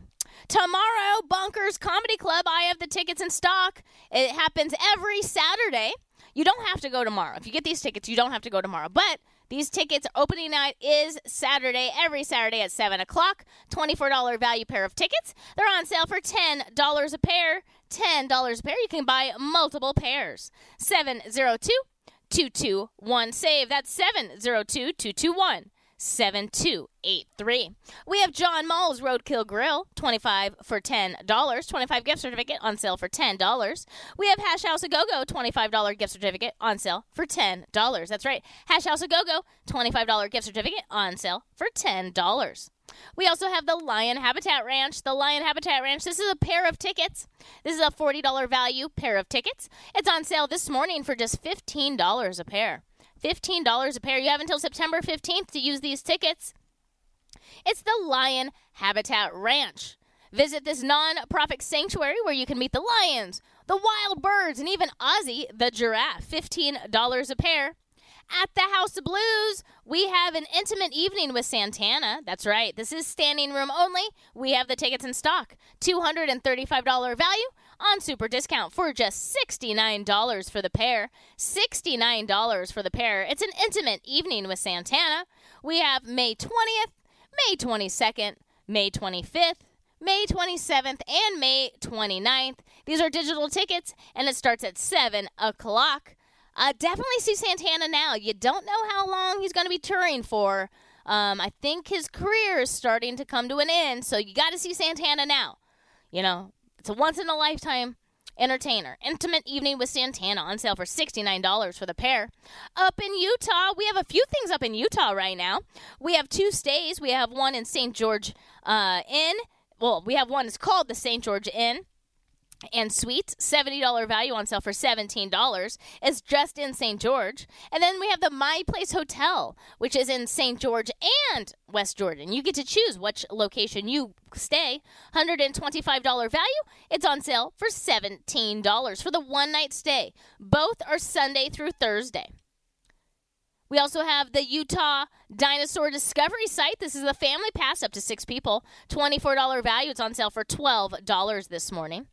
Tomorrow, Bonkers Comedy Club. I have the tickets in stock. It happens every Saturday. You don't have to go tomorrow. If you get these tickets, you don't have to go tomorrow, but these tickets, opening night is Saturday, every Saturday at 7 o'clock. $24 value pair of tickets. They're on sale for $10 a pair. $10 a pair. You can buy multiple pairs. 702-221-SAVE. That's 7283. We have John Mull's Roadkill Grill, 25 for $10, 25 gift certificate on sale for $10. We have Hash House A-Go-Go, $25 gift certificate on sale for $10. That's right, Hash House A-Go-Go, $25 gift certificate on sale for $10. We also have the Lion Habitat Ranch. The Lion Habitat Ranch, this is a pair of tickets. This is a $40 value pair of tickets. It's on sale this morning for just $15 a pair. $15 a pair. You have until September 15th to use these tickets. It's the Lion Habitat Ranch. Visit this non-profit sanctuary where you can meet the lions, the wild birds, and even Ozzy the giraffe. $15 a pair. At the House of Blues, we have an intimate evening with Santana. That's right. This is standing room only. We have the tickets in stock. $235 value on super discount for just $69 for the pair. $69 for the pair. It's an intimate evening with Santana. We have May 20th, May 22nd, May 25th, May 27th, and May 29th. These are digital tickets, and it starts at 7 o'clock. Definitely see Santana now. You don't know how long he's going to be touring for. I think his career is starting to come to an end, so you got to see Santana now. You know, it's a once-in-a-lifetime entertainer. Intimate evening with Santana on sale for $69 for the pair. Up in Utah, we have a few things up in Utah right now. We have two stays. We have one in St. George Inn. Well, we have one that's called the St. George Inn and Suites, $70 value on sale for $17. It's just in St. George. And then we have the My Place Hotel, which is in St. George and West Jordan. You get to choose which location you stay. $125 value. It's on sale for $17 for the one-night stay. Both are Sunday through Thursday. We also have the Utah Dinosaur Discovery Site. This is a family pass up to 6 people. $24 value. It's on sale for $12 this morning.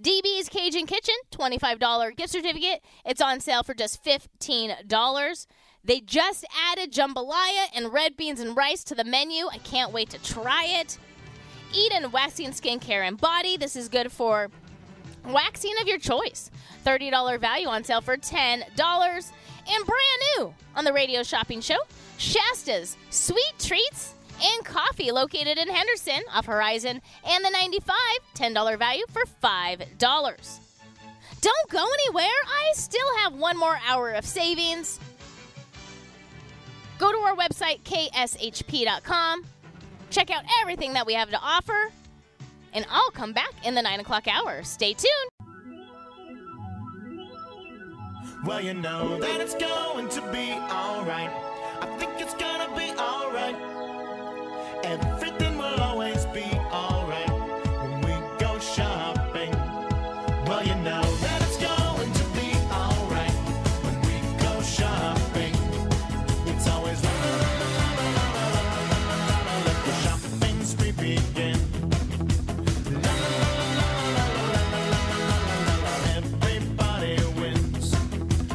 DB's Cajun Kitchen, $25 gift certificate. It's on sale for just $15. They just added jambalaya and red beans and rice to the menu. I can't wait to try it. Eden Waxing Skin Care and Body. This is good for waxing of your choice. $30 value on sale for $10. And brand new on the radio shopping show, Shasta's Sweet Treats and Coffee, located in Henderson off Horizon and the 95, $10 value for $5. Don't go anywhere. I still have one more hour of savings. Go to our website, kshp.com. Check out everything that we have to offer, and I'll come back in the 9 o'clock hour. Stay tuned. Well, you know that it's going to be all right. I think it's going to be all right. Everything will always be alright when we go shopping. Well, you know that it's going to be alright when we go shopping. It's always like, la, la, la, la, la, la, la, la, la. Let the shopping spree begin. La, la, la, la, la, la, la, la, la. Everybody wins.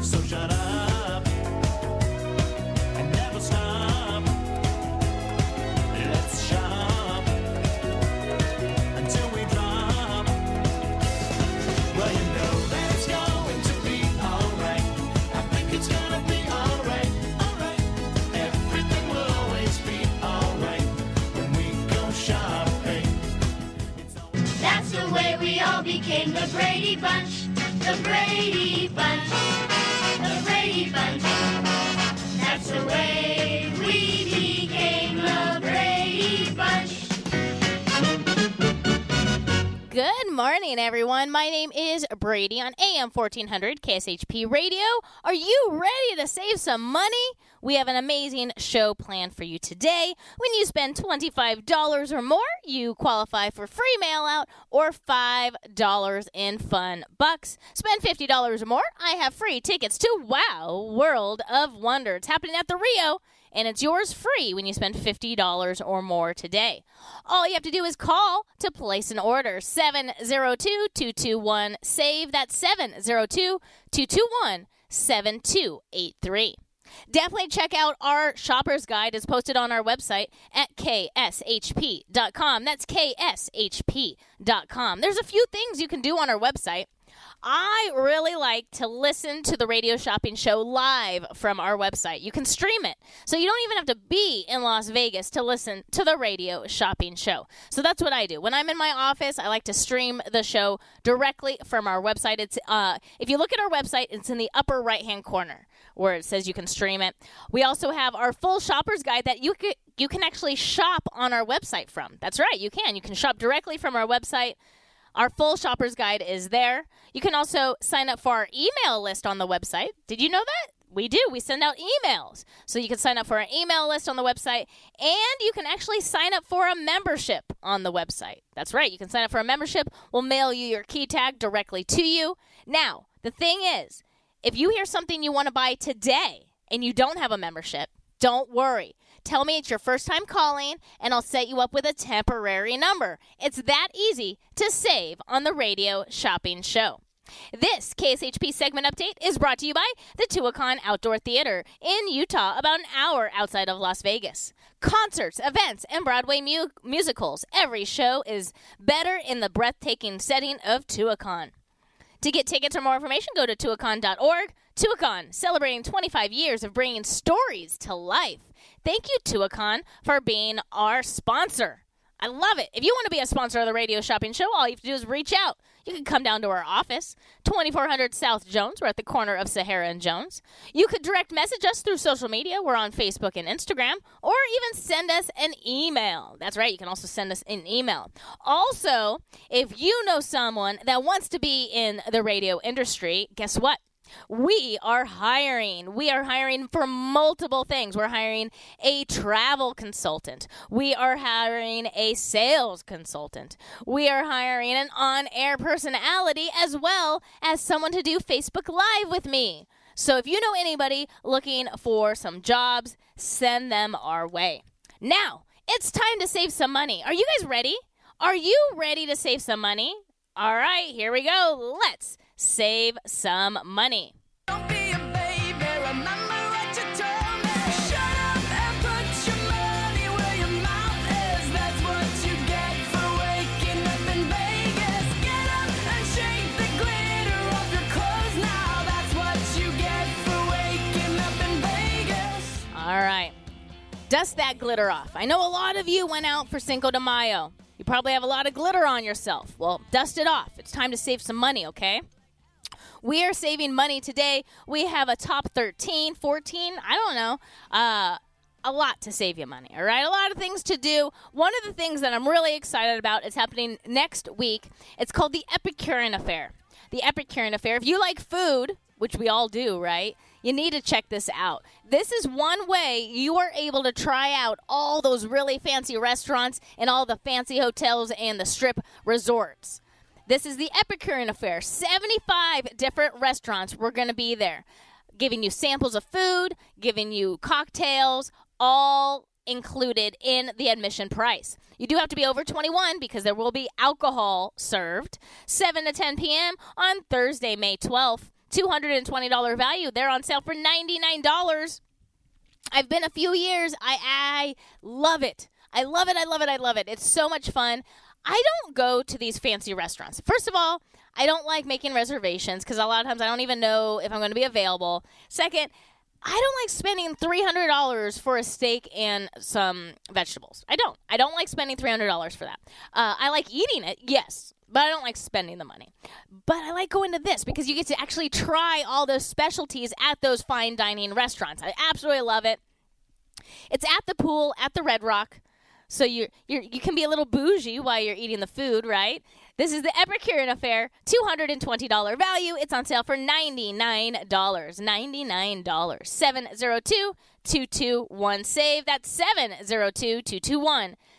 So shut up and never stop. Became the Brady Bunch, the Brady Bunch, the Brady Bunch. That's the way we became the Brady Bunch. Good morning, everyone. My name is Brady on AM 1400 KSHP Radio. Are you ready to save some money? We have an amazing show planned for you today. When you spend $25 or more, you qualify for free mail-out or $5 in fun bucks. Spend $50 or more, I have free tickets to WOW World of Wonder. It's happening at the Rio, and it's yours free when you spend $50 or more today. All you have to do is call to place an order. 702-221-SAVE. That's 702-221-7283. Definitely check out our shopper's guide. It's posted on our website at kshp.com. That's kshp.com. There's a few things you can do on our website. I really like to listen to the Radio Shopping Show live from our website. You can stream it. So you don't even have to be in Las Vegas to listen to the Radio Shopping Show. So that's what I do. When I'm in my office, I like to stream the show directly from our website. It's if you look at our website, it's in the upper right-hand corner where it says you can stream it. We also have our full shopper's guide that you can actually shop on our website from. That's right, you can. You can shop directly from our website. Our full shopper's guide is there. You can also sign up for our email list on the website. Did you know that? We do. We send out emails. So you can sign up for our email list on the website, and you can actually sign up for a membership on the website. That's right. You can sign up for a membership. We'll mail you your key tag directly to you. Now, the thing is, if you hear something you want to buy today and you don't have a membership, don't worry. Tell me it's your first time calling, and I'll set you up with a temporary number. It's that easy to save on the Radio Shopping Show. This KSHP segment update is brought to you by the Tuacahn Outdoor Theater in Utah, about an hour outside of Las Vegas. Concerts, events, and Broadway musicals. Every show is better in the breathtaking setting of Tuacahn. To get tickets or more information, go to tuacahn.org. Tuacahn, celebrating 25 years of bringing stories to life. Thank you, Tuacahn, for being our sponsor. I love it. If you want to be a sponsor of the Radio Shopping Show, all you have to do is reach out. You can come down to our office, 2400 South Jones. We're at the corner of Sahara and Jones. You could direct message us through social media. We're on Facebook and Instagram, or even send us an email. That's right. You can also send us an email. Also, if you know someone that wants to be in the radio industry, guess what? We are hiring. We are hiring for multiple things. We're hiring a travel consultant. We are hiring a sales consultant. We are hiring an on-air personality, as well as someone to do Facebook Live with me. So if you know anybody looking for some jobs, send them our way. Now, it's time to save some money. Are you guys ready? Are you ready to save some money? All right, here we go. Let's save some money. Don't be a baby, remember what you told me. Shut up and put your money where your mouth is. That's what you get for waking up in Vegas. Get up and shake the glitter off your clothes now. That's what you get for waking up in Vegas. All right. Dust that glitter off. I know a lot of you went out for Cinco de Mayo. You probably have a lot of glitter on yourself. Well, dust it off. It's time to save some money, okay? We are saving money today. We have a top 13, 14, I don't know, a lot to save you money, all right? A lot of things to do. One of the things that I'm really excited about is happening next week. It's called the Epicurean Affair. The Epicurean Affair. If you like food, which we all do, right? You need to check this out. This is one way you are able to try out all those really fancy restaurants and all the fancy hotels and the strip resorts. This is the Epicurean Affair. 75 different restaurants. We're going to be there, giving you samples of food, giving you cocktails, all included in the admission price. You do have to be over 21 because there will be alcohol served. 7 to 10 p.m. on Thursday, May 12th. $220 value. They're on sale for $99. I've been a few years. I love it. I love it. I love it. I love it. It's so much fun. I don't go to these fancy restaurants. First of all, I don't like making reservations because a lot of times I don't even know if I'm going to be available. Second, I don't like spending $300 for a steak and some vegetables. I don't like spending $300 for that. I like eating it, yes, but I don't like spending the money. But I like going to this because you get to actually try all those specialties at those fine dining restaurants. I absolutely love it. It's at the pool at the Red Rock. So you can be a little bougie while you're eating the food, right? This is the Epicurean Affair, $220 value. It's on sale for $99. $99. 702-221-SAVE. That's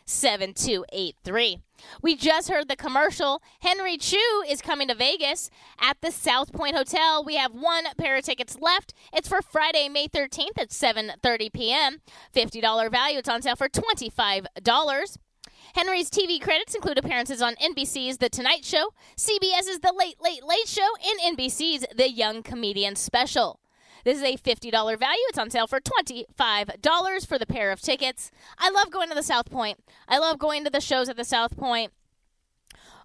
702-221-7283. We just heard the commercial. Henry Cho is coming to Vegas at the South Point Hotel. We have one pair of tickets left. It's for Friday, May 13th at 7:30 p.m. $50 value. It's on sale for $25. Henry's TV credits include appearances on NBC's The Tonight Show, CBS's The Late, Late, Late Show, and NBC's The Young Comedian Special. This is a $50 value. It's on sale for $25 for the pair of tickets. I love going to the South Point. I love going to the shows at the South Point.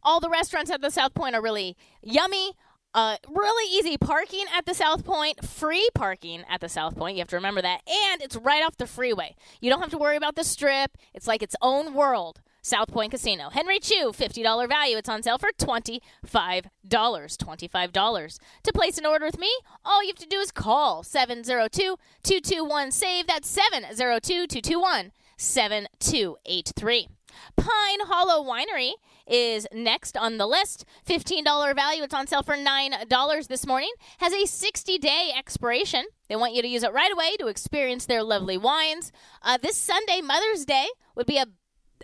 All the restaurants at the South Point are really yummy. Really easy parking at the South Point, free parking at the South Point. You have to remember that. And it's right off the freeway. You don't have to worry about the Strip. It's like its own world. South Point Casino. Henry Cho, $50 value. It's on sale for $25. $25. To place an order with me, all you have to do is call 702-221-SAVE. That's 702-221-7283. Pine Hollow Winery is next on the list. $15 value. It's on sale for $9 this morning. Has a 60-day expiration. They want you to use it right away to experience their lovely wines. This Sunday, Mother's Day, would be a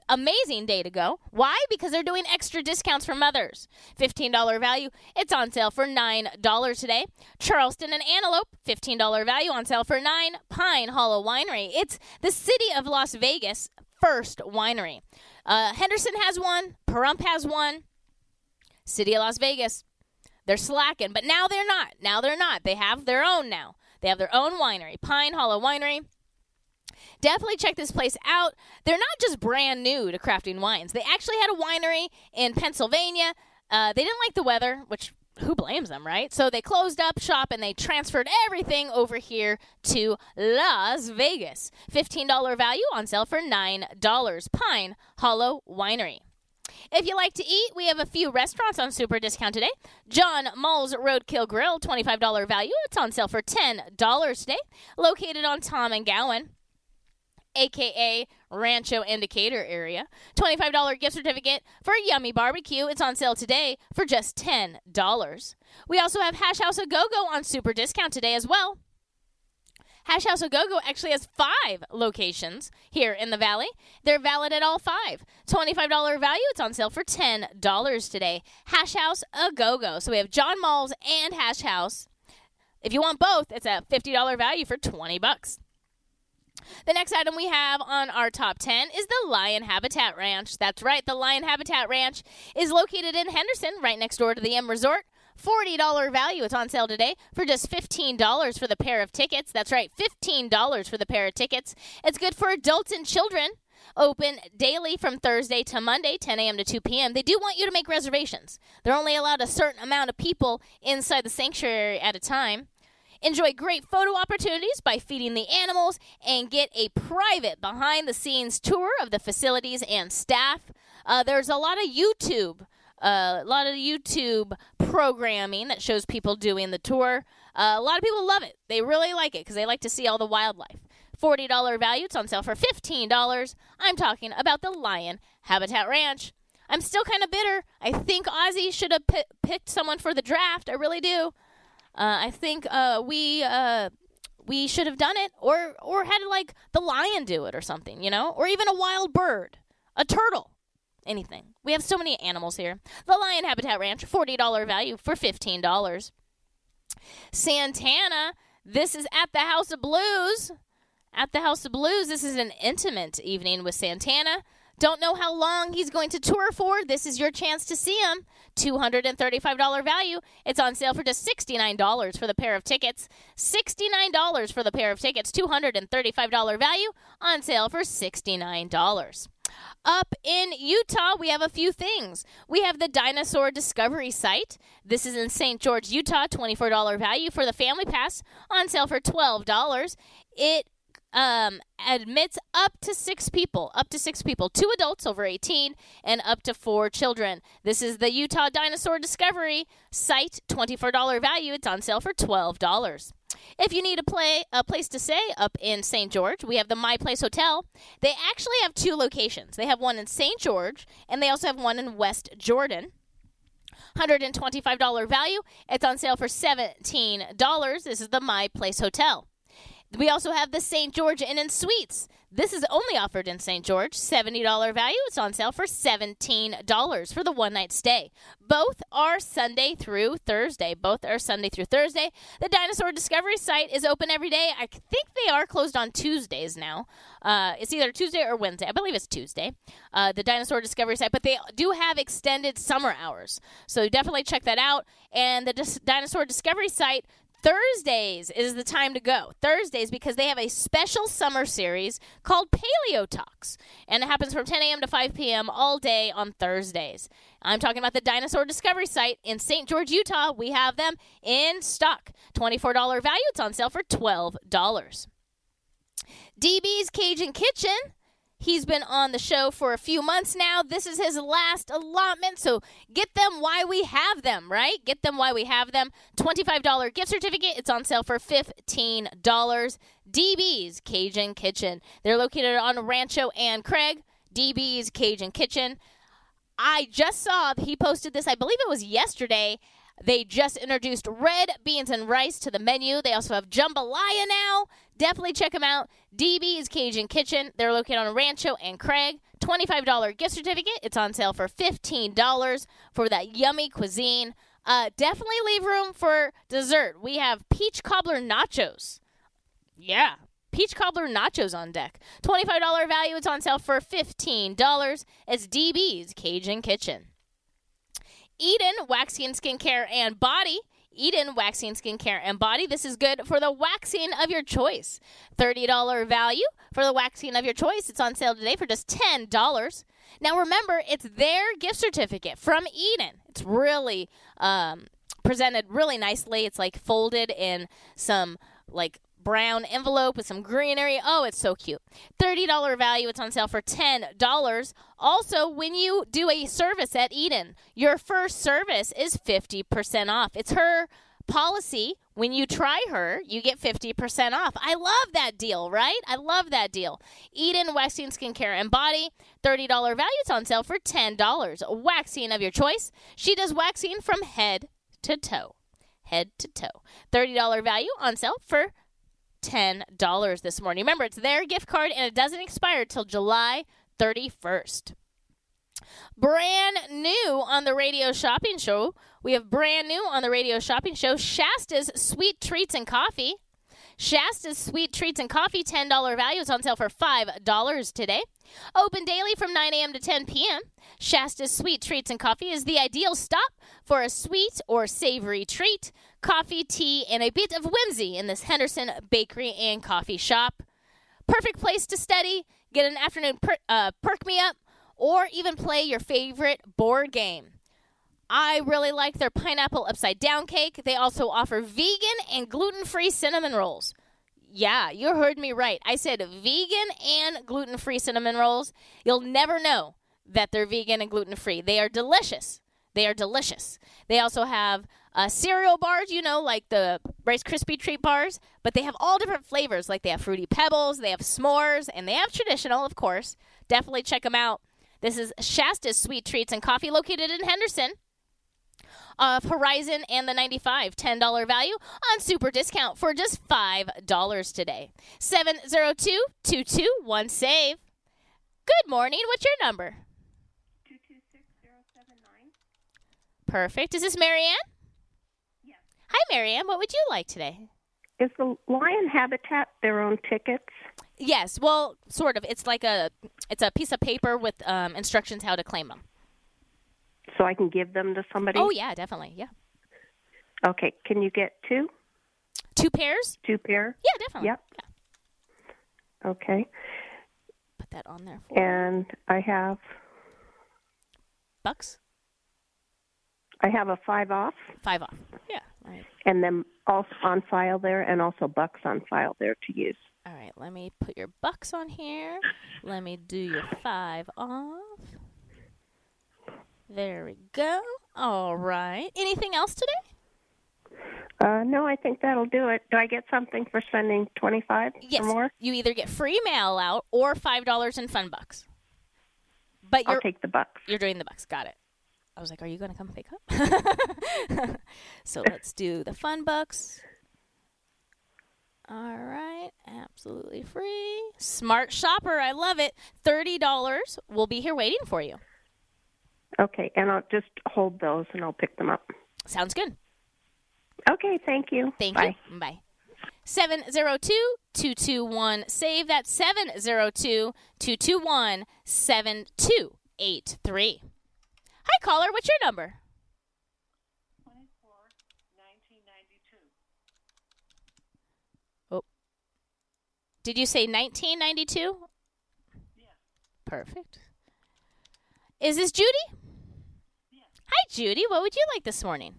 amazing day to go. Why? Because they're doing extra discounts for mothers. $15 value. It's on sale for $9 today. Charleston and Antelope, $15 value, on sale for $9. Pine Hollow Winery. It's the city of Las Vegas' first winery. Henderson has one. Pahrump has one. City of Las Vegas. They're slacking, but now they're not. Now they're not. They have their own now. They have their own winery. Pine Hollow Winery. Definitely check this place out. They're not just brand new to crafting wines. They actually had a winery in Pennsylvania. They didn't like the weather, which who blames them, right? So they closed up shop and they transferred everything over here to Las Vegas. $15 value, on sale for $9. Pine Hollow Winery. If you like to eat, we have a few restaurants on super discount today. John Mull's Roadkill Grill, $25 value. It's on sale for $10 today. Located on Tom and Gowan, a.k.a. Rancho and Decatur area. $25 gift certificate for a yummy barbecue. It's on sale today for just $10. We also have Hash House A-Go-Go on super discount today as well. Hash House A-Go-Go actually has 5 locations here in the Valley. They're valid at all 5. $25 value. It's on sale for $10 today. Hash House A-Go-Go. So we have John Mull's and Hash House. If you want both, it's a $50 value for $20. The next item we have on our top 10 is the Lion Habitat Ranch. That's right. The Lion Habitat Ranch is located in Henderson, right next door to the M Resort. $40 value. It's on sale today for just $15 for the pair of tickets. That's right, $15 for the pair of tickets. It's good for adults and children. Open daily from Thursday to Monday, 10 a.m. to 2 p.m. They do want you to make reservations. They're only allowed a certain amount of people inside the sanctuary at a time. Enjoy great photo opportunities by feeding the animals and get a private behind-the-scenes tour of the facilities and staff. There's a lot of YouTube programming that shows people doing the tour. A lot of people love it. They really like it because they like to see all the wildlife. $40 value. It's on sale for $15. I'm talking about the Lion Habitat Ranch. I'm still kind of bitter. I think Ozzy should have picked someone for the draft. I really do. I think we should have done it or had like the lion do it or something, you know, or even a wild bird, a turtle, anything. We have so many animals here. The Lion Habitat Ranch, $40 value for $15. Santana, this is at the House of Blues. At the House of Blues, this is an intimate evening with Santana. Don't know how long he's going to tour for. This is your chance to see him. $235 value. It's on sale for just $69 for the pair of tickets. $69 for the pair of tickets. $235 value, on sale for $69. Up in Utah, we have a few things. We have the Dinosaur Discovery Site. This is in St. George, Utah. $24 value for the family pass, on sale for $12. It admits up to six people, 2 adults over 18 and up to 4 children. This is the Utah Dinosaur Discovery Site, $24 value. It's on sale for $12. If you need a place to stay up in St. George, we have the My Place Hotel. They actually have 2 locations. They have one in St. George and they also have one in West Jordan. $125 value. It's on sale for $17. This is the My Place Hotel. We also have the St. George Inn and Suites. This is only offered in St. George. $70 value. It's on sale for $17 for the one-night stay. Both are Sunday through Thursday. The Dinosaur Discovery Site is open every day. I think they are closed on Tuesdays now. It's either Tuesday or Wednesday. I believe it's Tuesday, the Dinosaur Discovery Site. But they do have extended summer hours. So definitely check that out. And the Dinosaur Discovery Site, Thursdays is the time to go. Thursdays, because they have a special summer series called Paleo Talks. And it happens from 10 a.m. to 5 p.m. all day on Thursdays. I'm talking about the Dinosaur Discovery Site in St. George, Utah. We have them in stock. $24 value. It's on sale for $12. DB's Cajun Kitchen. He's been on the show for a few months now. This is his last allotment, so get them while we have them, right? Get them while we have them. $25 gift certificate. It's on sale for $15. DB's Cajun Kitchen. They're located on Rancho and Craig. DB's Cajun Kitchen. I just saw, he posted this, I believe it was yesterday. They just introduced red beans and rice to the menu. They also have jambalaya now. Definitely check them out. DB's Cajun Kitchen. They're located on Rancho and Craig. $25 gift certificate. It's on sale for $15 for that yummy cuisine. Definitely leave room for dessert. We have peach cobbler nachos. Yeah, peach cobbler nachos on deck. $25 value. It's on sale for $15. It's DB's Cajun Kitchen. Eden Waxing Skin Care and Body. Eden Waxing Skin Care and Body. This is good for the waxing of your choice. $30 value for the waxing of your choice. It's on sale today for just $10. Now remember, it's their gift certificate from Eden. It's really presented really nicely. It's like folded in some like brown envelope with some greenery. Oh, it's so cute. $30 value. It's on sale for $10. Also, when you do a service at Eden, your first service is 50% off. It's her policy. When you try her, you get 50% off. I love that deal, right? I love that deal. Eden Waxing Skincare and Body, $30 value. It's on sale for $10. Waxing of your choice. She does waxing from head to toe. Head to toe. $30 value on sale for $10 this morning. Remember, it's their gift card, and it doesn't expire till July 31st. Brand new on the radio shopping show. We have brand new on the radio shopping show, Shasta's Sweet Treats and Coffee. Shasta's Sweet Treats and Coffee, $10 value. It's on sale for $5 today. Open daily from 9 a.m. to 10 p.m. Shasta's Sweet Treats and Coffee is the ideal stop for a sweet or savory treat, coffee, tea, and a bit of whimsy in this Henderson bakery and coffee shop. Perfect place to study, get an afternoon perk-me-up, or even play your favorite board game. I really like their pineapple upside-down cake. They also offer vegan and gluten-free cinnamon rolls. Yeah, you heard me right. I said vegan and gluten-free cinnamon rolls. You'll never know that they're vegan and gluten-free. They are delicious. They are delicious. They also have cereal bars, you know, like the Rice Krispie Treat bars, but they have all different flavors. Like they have Fruity Pebbles, they have s'mores, and they have traditional, of course. Definitely check them out. This is Shasta's Sweet Treats and Coffee, located in Henderson, off Horizon and the 95. $10 value on super discount for just $5 today. 702-221-SAVE. Good morning. What's your number? 226-079. Perfect. Is this Marianne? Yes. Hi, Marianne. What would you like today? Is the Lion Habitat their own tickets? Yes. Well, sort of. It's like it's a piece of paper with instructions how to claim them. So I can give them to somebody? Oh, yeah, definitely, yeah. Okay, can you get two? Two pairs? Two pair? Yeah, definitely. Yep. Yeah. Okay. Put that on there for and me. I have... Bucks? I have a 5 off. 5 off, yeah. All right. And then also on file there and also bucks on file there to use. All right, let me put your bucks on here. Let me do your 5 off. There we go. All right. Anything else today? No, I think that'll do it. Do I get something for spending $25 or more? Yes. You either get free mail out or $5 in fun bucks. But I'll take the bucks. You're doing the bucks. Got it. I was like, are you going to come pick up? So let's do the fun bucks. All right. Absolutely free. Smart shopper. I love it. $30. We'll be here waiting for you. Okay, and I'll just hold those, and I'll pick them up. Sounds good. Okay, thank you. Thank Bye. You. Bye. 702-221-SAVE. That's 702-221-7283. Hi, caller. What's your number? 24-1992. Did you say 1992? Yeah. Perfect. Is this Judy? Yeah. Hi, Judy. What would you like this morning?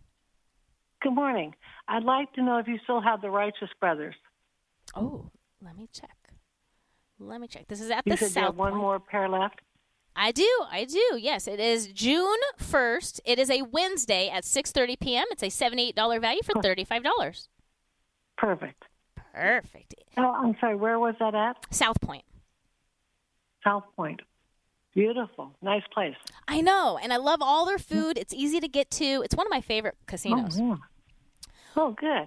Good morning. I'd like to know if you still have the Righteous Brothers. Oh, let me check. This is at the South Point. You said you have one more pair left? I do. Yes, it is June 1st. It is a Wednesday at 6:30 p.m. It's a $78 value for $35. Perfect. Perfect. Oh, I'm sorry. Where was that at? South Point. South Point. Beautiful. Nice place. I know. And I love all their food. It's easy to get to. It's one of my favorite casinos. Oh, yeah. Oh, good.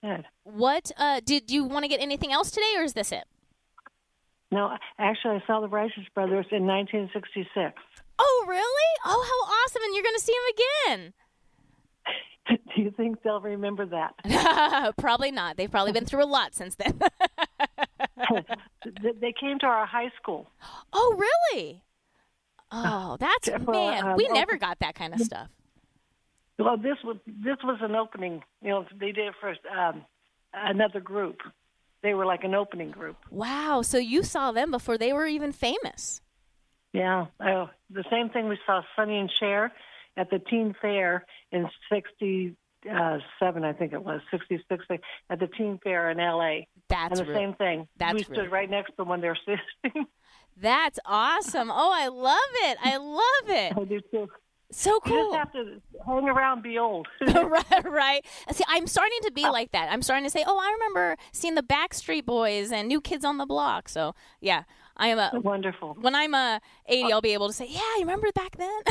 Good. What, did you want to get anything else today, or is this it? No, actually, I saw the Righteous Brothers in 1966. Oh, really? Oh, how awesome. And you're going to see them again. Do you think they'll remember that? Probably not. They've probably been through a lot since then. They came to our high school. Oh, really? Oh, that's, man, we never got that kind of stuff. Well, this was an opening. You know, they did it for another group. They were like an opening group. Wow. So you saw them before they were even famous. Yeah. Oh, the same thing we saw Sonny and Cher at the Teen Fair in 67, I think it was, 66, at the Teen Fair in L.A. That's and the same thing. That's we stood right next to them when they were 16. That's awesome. Oh, I love it. I do too. So cool. You just have to hang around, be old. Right. See, I'm starting to be like that. I'm starting to say, oh, I remember seeing the Backstreet Boys and New Kids on the Block. So, yeah, I am a wonderful. When I'm 80, I'll be able to say, yeah, I remember back then.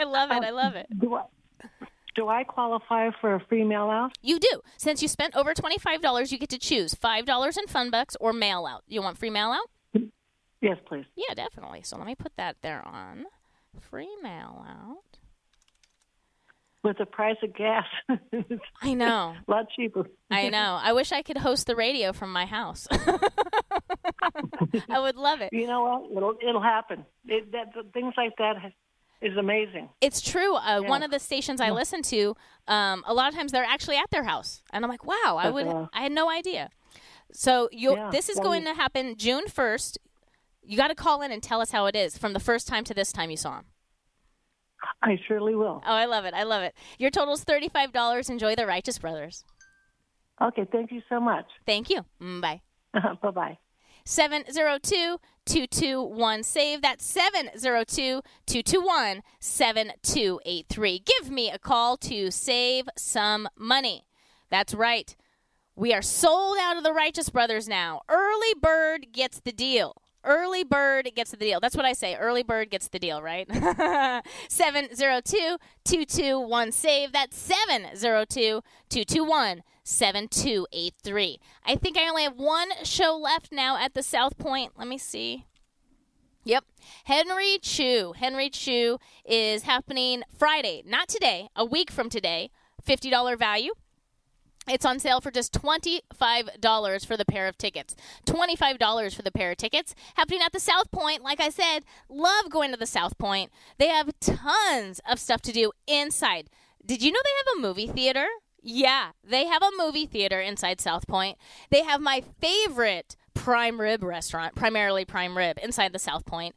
I love it. I love it. Do I qualify for a free mail-out? You do. Since you spent over $25, you get to choose $5 in fun bucks or mail-out. You want free mail-out? Yes, please. Yeah, definitely. So let me put that there on. Free mail out. With the price of gas. I know. A lot cheaper. I know. I wish I could host the radio from my house. I would love it. You know what? It'll happen. Things like that is amazing. It's true. Yeah. One of the stations I listen to, a lot of times they're actually at their house. And I'm like, wow, I had no idea. So this is going to happen June 1st. You got to call in and tell us how it is from the first time to this time you saw him. I surely will. Oh, I love it. Your total is $35. Enjoy the Righteous Brothers. Okay. Thank you so much. Thank you. Bye. Bye-bye. 702-221-SAVE. That's 702-221-7283. Give me a call to save some money. That's right. We are sold out of the Righteous Brothers now. Early bird gets the deal. Early bird gets the deal. That's what I say. Early bird gets the deal, right? 702-221-SAVE. That's 702-221-7283. I think I only have one show left now at the South Point. Let me see. Yep. Henry Cho. Henry Cho is happening Friday. Not today. A week from today. $50 value. It's on sale for just $25 for the pair of tickets. $25 for the pair of tickets. Happening at the South Point. Like I said, love going to the South Point. They have tons of stuff to do inside. Did you know they have a movie theater? Yeah, they have a movie theater inside South Point. They have my favorite prime rib restaurant, primarily prime rib, inside the South Point.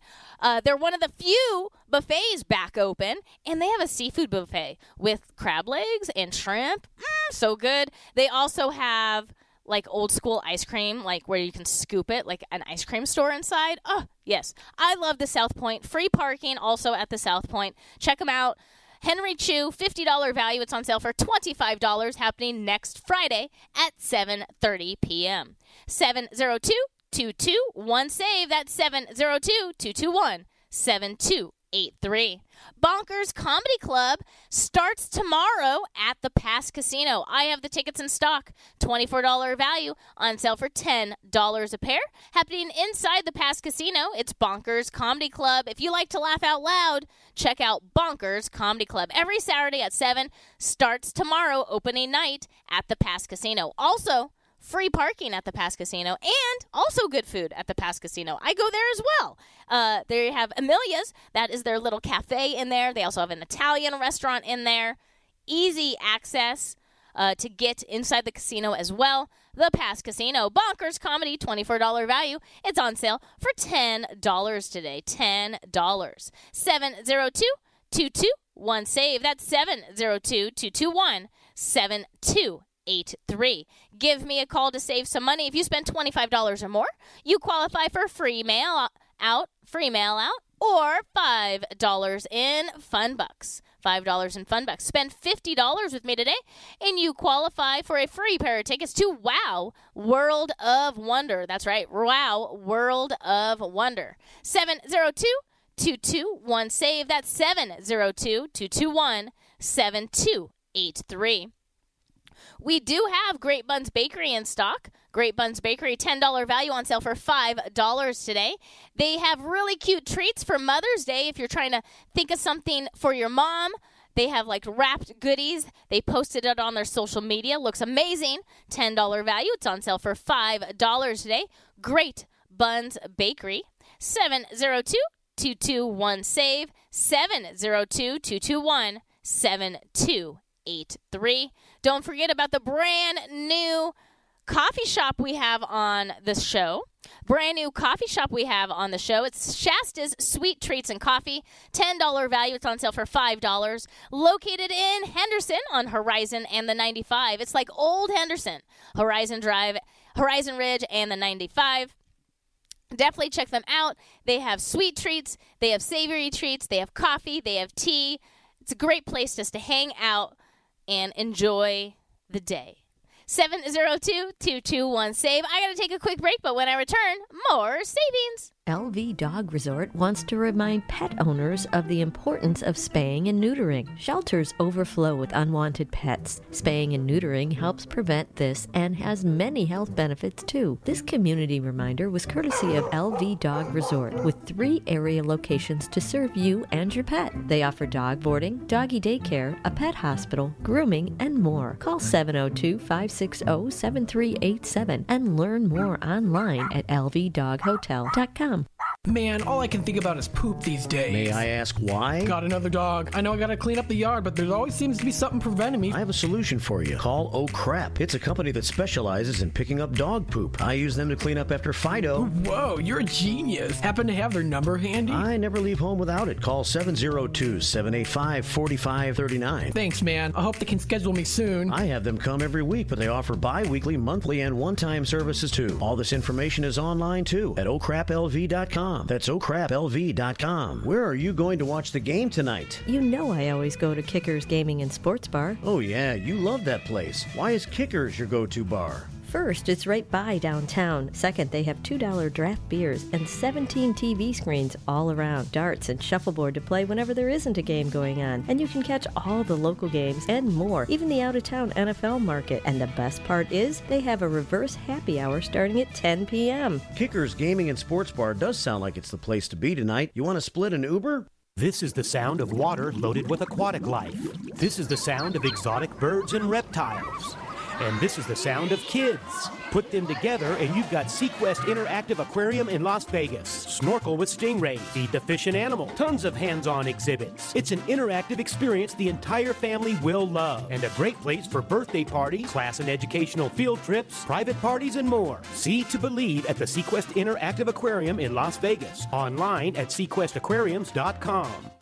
They're one of the few buffets back open, and they have a seafood buffet with crab legs and shrimp. So good. They also have like old school ice cream, like where you can scoop it, like an ice cream store inside. Oh, yes. I love the South Point. Free parking also at the South Point. Check them out. Henry Cho, $50 value. It's on sale for $25, happening next Friday at 7:30 p.m. 702-221-SAVE. That's 702-221-7283. Bonkers Comedy Club starts tomorrow at the Pass Casino. I have the tickets in stock. $24 value, on sale for $10 a pair. Happening inside the Pass Casino, it's Bonkers Comedy Club. If you like to laugh out loud, check out Bonkers Comedy Club. Every Saturday at 7, starts tomorrow, opening night at the Pass Casino. Also, free parking at the Pass Casino, and also good food at the Pass Casino. I go there as well. They have Amelia's. That is their little cafe in there. They also have an Italian restaurant in there. Easy access. to get inside the casino as well. The Pass Casino, Bonkers Comedy, $24 value. It's on sale for $10 today. $10. 702-221-SAVE. That's 702-221-7283. Give me a call to save some money. If you spend $25 or more, you qualify for free mail out, or $5 in fun bucks. $5 in fun bucks. Spend $50 with me today, and you qualify for a free pair of tickets to WOW World of Wonder. That's right, WOW World of Wonder. 702-221-SAVE. That's 702-221-7283. We do have Great Buns Bakery in stock. Great Buns Bakery, $10 value on sale for $5 today. They have really cute treats for Mother's Day if you're trying to think of something for your mom. They have like wrapped goodies. They posted it on their social media. Looks amazing. $10 value. It's on sale for $5 today. Great Buns Bakery. 702-221-SAVE. 702-221-7283. Don't forget about the brand new coffee shop we have on the show. It's Shasta's Sweet Treats and Coffee. $10 value. It's on sale for $5. Located in Henderson on Horizon and the 95. It's like old Henderson. Horizon Drive, Horizon Ridge, and the 95. Definitely check them out. They have sweet treats. They have savory treats. They have coffee. They have tea. It's a great place just to hang out and enjoy the day. 702-221-SAVE. I got to take a quick break, but when I return, more savings. LV Dog Resort wants to remind pet owners of the importance of spaying and neutering. Shelters overflow with unwanted pets. Spaying and neutering helps prevent this and has many health benefits too. This community reminder was courtesy of LV Dog Resort with 3 area locations to serve you and your pet. They offer dog boarding, doggy daycare, a pet hospital, grooming, and more. Call 702-560-7387 and learn more online at lvdoghotel.com. Man, all I can think about is poop these days. May I ask why? Got another dog. I know I gotta clean up the yard, but there always seems to be something preventing me. I have a solution for you. Call Oh Crap. It's a company that specializes in picking up dog poop. I use them to clean up after Fido. Whoa, you're a genius. Happen to have their number handy? I never leave home without it. Call 702-785-4539. Thanks, man. I hope they can schedule me soon. I have them come every week, but they offer bi-weekly, monthly, and one-time services, too. All this information is online, too, at ohcraplv.com. That's ohcraplv.com. Where are you going to watch the game tonight? You know I always go to Kickers Gaming and Sports Bar. Oh yeah, you love that place. Why is Kickers your go-to bar? First, it's right by downtown. Second, they have $2 draft beers and 17 TV screens all around. Darts and shuffleboard to play whenever there isn't a game going on. And you can catch all the local games and more, even the out-of-town NFL market. And the best part is they have a reverse happy hour starting at 10 p.m. Kickers Gaming and Sports Bar does sound like it's the place to be tonight. You want to split an Uber? This is the sound of water loaded with aquatic life. This is the sound of exotic birds and reptiles. And this is the sound of kids. Put them together and you've got Sequest Interactive Aquarium in Las Vegas. Snorkel with stingrays, feed the fish and animal, tons of hands-on exhibits. It's an interactive experience the entire family will love. And a great place for birthday parties, class and educational field trips, private parties, and more. See to believe at the Sequest Interactive Aquarium in Las Vegas. Online at sequestaquariums.com.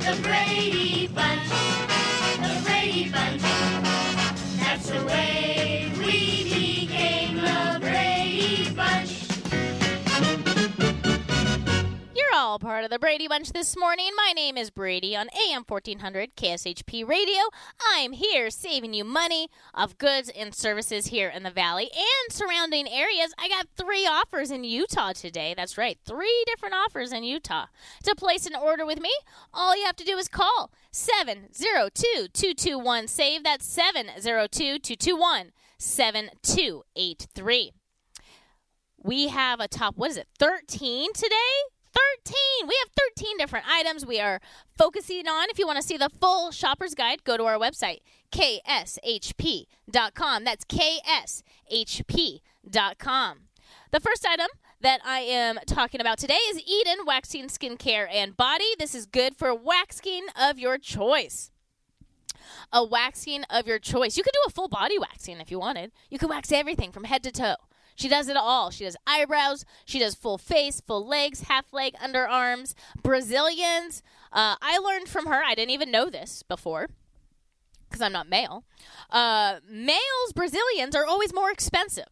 The Brady Bunch, the Brady Bunch, that's the way we became the Brady Bunch. You're all part of the Brady Bunch this morning. My name is Brady on AM 1400 KSHP Radio. I'm here saving you money of goods and services here in the Valley and surrounding areas. I got 3 offers in Utah today. That's right, 3 different offers in Utah. To place an order with me, all you have to do is call 702-221-SAVE. That's 702-221-7283. We have a top, 13 today? 13. We have 13 different items we are focusing on. If you want to see the full shopper's guide, go to our website, kshp.com. That's kshp.com. The first item that I am talking about today is Eden Waxing Skin Care and Body. This is good for waxing of your choice. A waxing of your choice. You could do a full body waxing if you wanted. You could wax everything from head to toe. She does it all. She does eyebrows. She does full face, full legs, half leg, underarms, Brazilians. I learned from her. I didn't even know this before because I'm not male. Males, Brazilians are always more expensive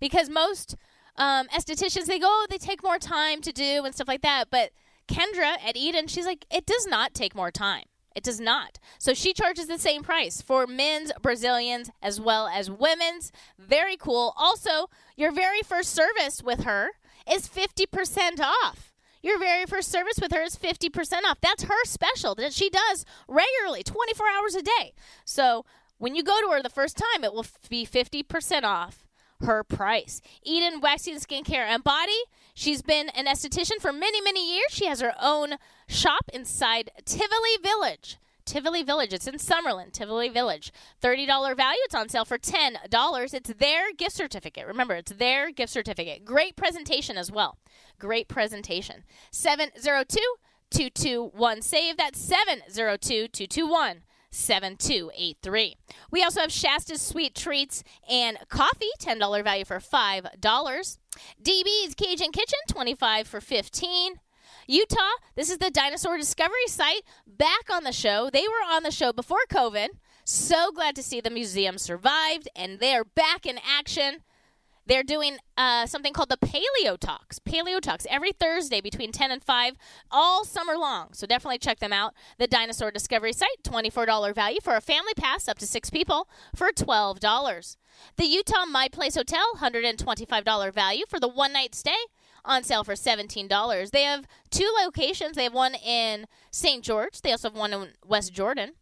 because most estheticians, they go, they take more time to do and stuff like that. But Kendra at Eden, she's like, it does not take more time. It does not. So she charges the same price for men's Brazilians as well as women's. Very cool. Also, your very first service with her is 50% off. Your very first service with her is 50% off. That's her special that she does regularly, 24 hours a day. So when you go to her the first time, it will be 50% off her price. Eden Waxing Skincare and Body. She's been an esthetician for many, many years. She has her own shop inside Tivoli Village. Tivoli Village. It's in Summerlin, Tivoli Village. $30 value. It's on sale for $10. It's their gift certificate. Remember, it's their gift certificate. Great presentation as well. Great presentation. 702-221-SAVE. That's 702-221-SAVE. 7283. We also have Shasta's Sweet Treats and Coffee, $10 value for $5. DB's Cajun Kitchen, $25 for $15. Utah, this is the Dinosaur Discovery Site, back on the show. They were on the show before COVID. So glad to see the museum survived, and they're back in action. They're doing something called the Paleo Talks. Paleo Talks every Thursday between 10 and 5 all summer long. So definitely check them out. The Dinosaur Discovery Site, $24 value for a family pass up to 6 people for $12. The Utah My Place Hotel, $125 value for the one-night stay on sale for $17. They have 2 locations. They have one in St. George. They also have one in West Jordan.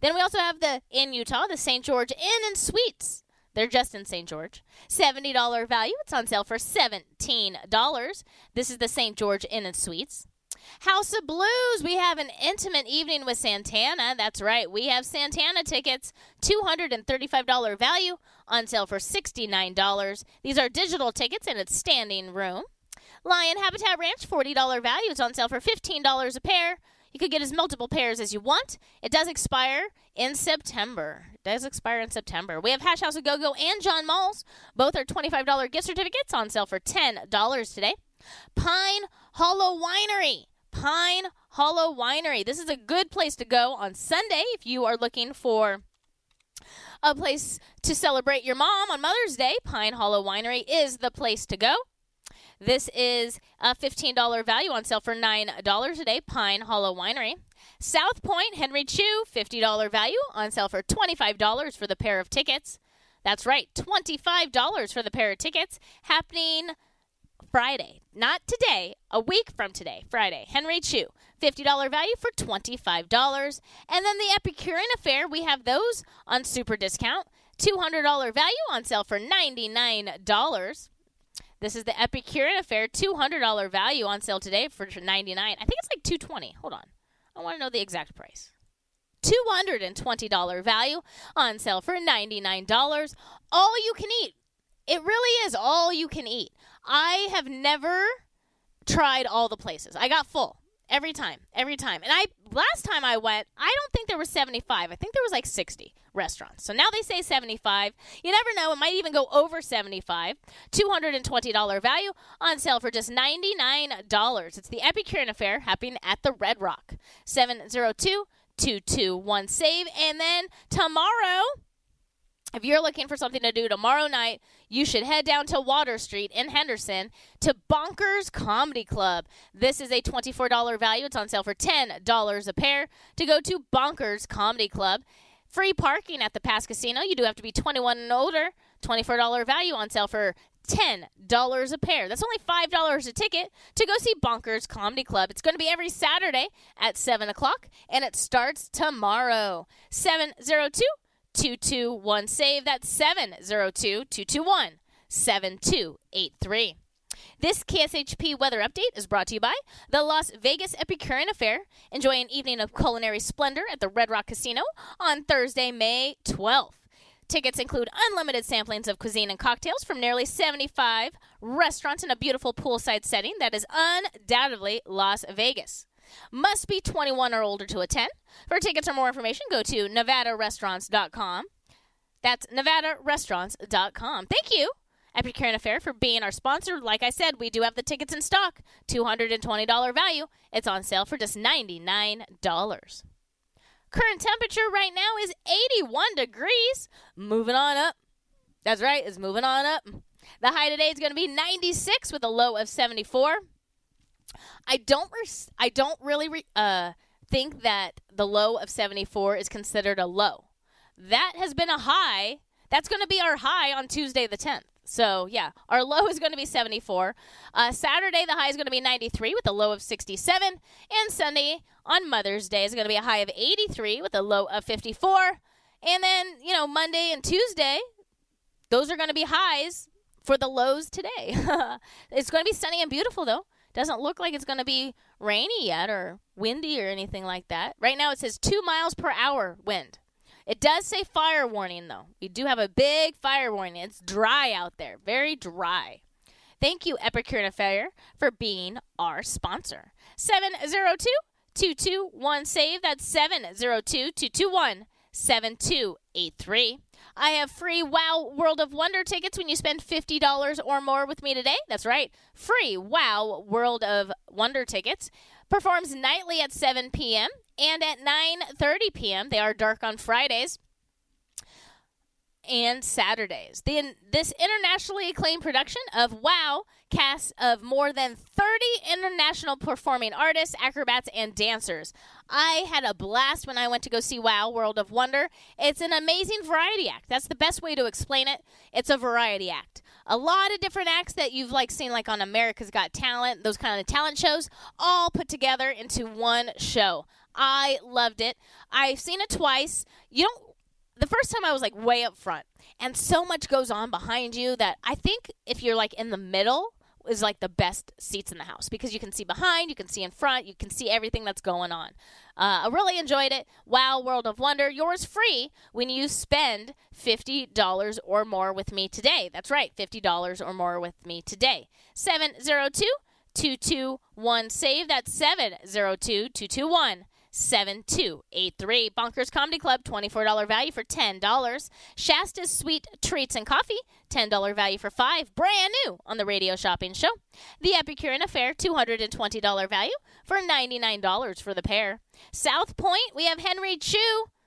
Then we also have in Utah, the St. George Inn and Suites. They're just in St. George. $70 value. It's on sale for $17. This is the St. George Inn and Suites. House of Blues. We have an intimate evening with Santana. That's right. We have Santana tickets. $235 value. On sale for $69. These are digital tickets and it's standing room. Lion Habitat Ranch. $40 value. It's on sale for $15 a pair. You could get as multiple pairs as you want. It does expire in September. We have Hash House A-Go-Go and John Mull's. Both are $25 gift certificates on sale for $10 today. Pine Hollow Winery. Pine Hollow Winery. This is a good place to go on Sunday if you are looking for a place to celebrate your mom on Mother's Day. Pine Hollow Winery is the place to go. This is a $15 value on sale for $9 a day, Pine Hollow Winery. South Point, Henry Cho, $50 value on sale for $25 for the pair of tickets. That's right, $25 for the pair of tickets, happening Friday. Not today, a week from today, Friday. Henry Cho, $50 value for $25. And then the Epicurean Affair, we have those on super discount. $200 value on sale for $99. This is the Epicurean Affair, $200 value on sale today for $99. I think it's like $220. Hold on. I want to know the exact price. $220 value on sale for $99. All you can eat. It really is all you can eat. I have never tried all the places. I got full every time. And last time I went, I don't think there were 75. I think there was like 60 restaurants. So now they say 75. You never know. It might even go over 75. $220 value on sale for just $99. It's the Epicurean Affair happening at the Red Rock. 702-221-SAVE. And then tomorrow, if you're looking for something to do tomorrow night, you should head down to Water Street in Henderson to Bonkers Comedy Club. This is a $24 value. It's on sale for $10 a pair to go to Bonkers Comedy Club. Free parking at the Pass Casino. You do have to be 21 and older. $24 value on sale for $10 a pair. That's only $5 a ticket to go see Bonkers Comedy Club. It's going to be every Saturday at 7 o'clock, and it starts tomorrow. 702-221-SAVE. That's 702-221-7283. This KSHP weather update is brought to you by the Las Vegas Epicurean Affair. Enjoy an evening of culinary splendor at the Red Rock Casino on Thursday, May 12th. Tickets include unlimited samplings of cuisine and cocktails from nearly 75 restaurants in a beautiful poolside setting that is undoubtedly Las Vegas. Must be 21 or older to attend. For tickets or more information, go to nevadarestaurants.com. That's nevadarestaurants.com. Thank you, Epicurean Affair, for being our sponsor. Like I said, we do have the tickets in stock, $220 value. It's on sale for just $99. Current temperature right now is 81 degrees. Moving on up. That's right, it's moving on up. The high today is going to be 96 with a low of 74. I don't really think that the low of 74 is considered a low. That has been a high. That's going to be our high on Tuesday the 10th. So, yeah, our low is going to be 74. Saturday, the high is going to be 93 with a low of 67. And Sunday on Mother's Day is going to be a high of 83 with a low of 54. And then, you know, Monday and Tuesday, those are going to be highs for the lows today. It's going to be sunny and beautiful, though. Doesn't look like it's going to be rainy yet or windy or anything like that. Right now it says 2 miles per hour wind. It does say fire warning, though. We do have a big fire warning. It's dry out there, very dry. Thank you, Epicurean Affair, for being our sponsor. 702-221-SAVE. That's 702-221-7283. I have free WOW World of Wonder tickets when you spend $50 or more with me today. That's right. Free WOW World of Wonder tickets. Performs nightly at 7 p.m. and at 9:30 p.m. They are dark on Fridays and Saturdays. This internationally acclaimed production of WOW casts of more than 30 international performing artists, acrobats, and dancers. I had a blast when I went to go see WOW World of Wonder. It's an amazing variety act. That's the best way to explain it. It's a variety act. A lot of different acts that you've seen on America's Got Talent, those kind of talent shows, all put together into one show. I loved it. I've seen it twice. The first time I was way up front, and so much goes on behind you that I think if you're in the middle is the best seats in the house because you can see behind, you can see in front, you can see everything that's going on. I really enjoyed it. WOW World of Wonder, yours free when you spend $50 or more with me today. That's right, $50 or more with me today. 702-221-SAVE. That's 702-221-SAVE. 7283. Bonkers Comedy Club, $24 value for $10. Shasta's Sweet Treats and Coffee, $10 value for $5. Brand new on the Radio Shopping Show. The Epicurean Affair, $220 value for $99 for the pair. South Point, we have Henry Cho.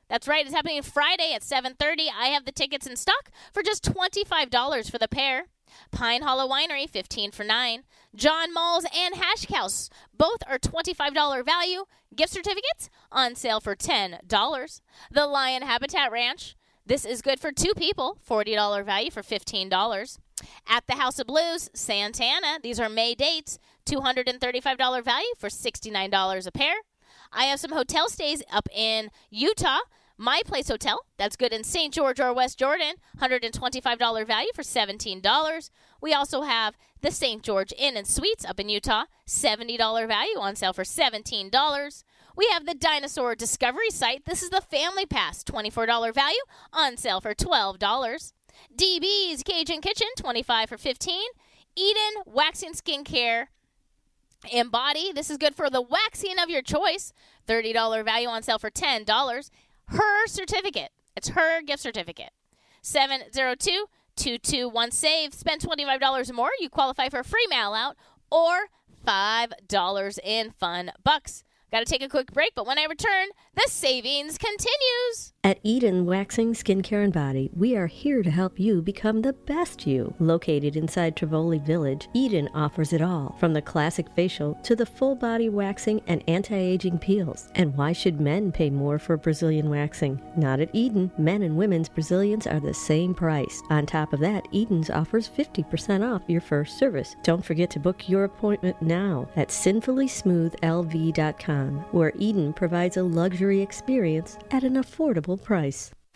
That's right, it's happening Friday at 7:30. I have the tickets in stock for just $25 for the pair. Pine Hollow Winery, 15 for 9. John Mull's and Hash House, both are $25 value. Gift certificates on sale for $10. The Lion Habitat Ranch, this is good for two people, $40 value for $15. At the House of Blues, Santana, these are May dates, $235 value for $69 a pair. I have some hotel stays up in Utah. My Place Hotel, that's good in St. George or West Jordan, $125 value for $17. We also have the St. George Inn and Suites up in Utah, $70 value on sale for $17. We have the Dinosaur Discovery Site. This is the Family Pass, $24 value on sale for $12. DB's Cajun Kitchen, $25 for $15. Eden Waxing Skin Care and Body. This is good for the waxing of your choice, $30 value on sale for $10. Her certificate. It's her gift certificate. 702-221-SAVE. Spend $25 or more. You qualify for a free mail out or $5 in fun bucks. Got to take a quick break, but when I return, the savings continues. At Eden Waxing Skincare and Body, we are here to help you become the best you. Located inside Tivoli Village, Eden offers it all, from the classic facial to the full-body waxing and anti-aging peels. And why should men pay more for Brazilian waxing? Not at Eden. Men and women's Brazilians are the same price. On top of that, Eden's offers 50% off your first service. Don't forget to book your appointment now at sinfullysmoothlv.com. where Eden provides a luxury experience at an affordable price.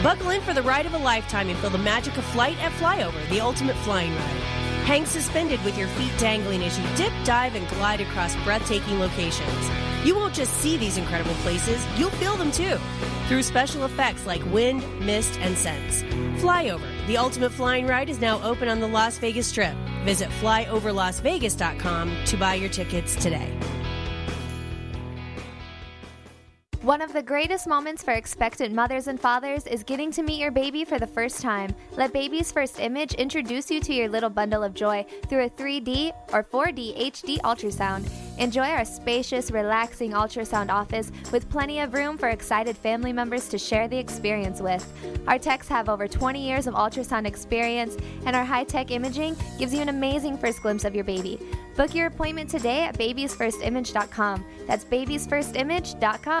Buckle in for the ride of a lifetime and feel the magic of flight at Flyover, the ultimate flying ride. Hang suspended with your feet dangling as you dip, dive, and glide across breathtaking locations. You won't just see these incredible places, you'll feel them too, through special effects like wind, mist, and scents. Flyover, the ultimate flying ride, is now open on the Las Vegas Strip. Visit flyoverlasvegas.com to buy your tickets today. One of the greatest moments for expectant mothers and fathers is getting to meet your baby for the first time. Let Baby's First Image introduce you to your little bundle of joy through a 3D or 4D HD ultrasound. Enjoy our spacious, relaxing ultrasound office with plenty of room for excited family members to share the experience with. Our techs have over 20 years of ultrasound experience, and our high-tech imaging gives you an amazing first glimpse of your baby. Book your appointment today at babiesfirstimage.com. That's babiesfirstimage.com.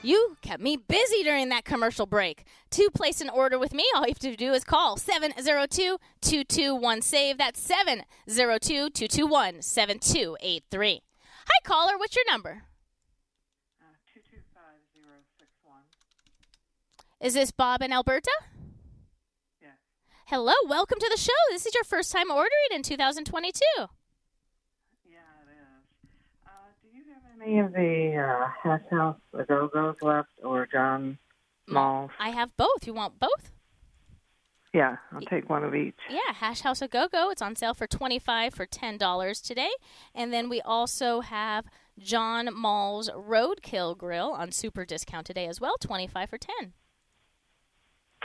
You kept me busy during that commercial break. To place an order with me, all you have to do is call 702-221-SAVE. That's 702-221-7283. Hi, caller. What's your number? 225-061. Is this Bob in Alberta? Yes. Hello. Welcome to the show. This is your first time ordering in 2022. Any of the Hash House A-Go-Go's left or John Mull's? I have both. You want both? Yeah, I'll take one of each. Yeah, Hash House A-Go-Go. It's on sale for $25 for $10 today. And then we also have John Mull's Roadkill Grill on super discount today as well, $25 for $10.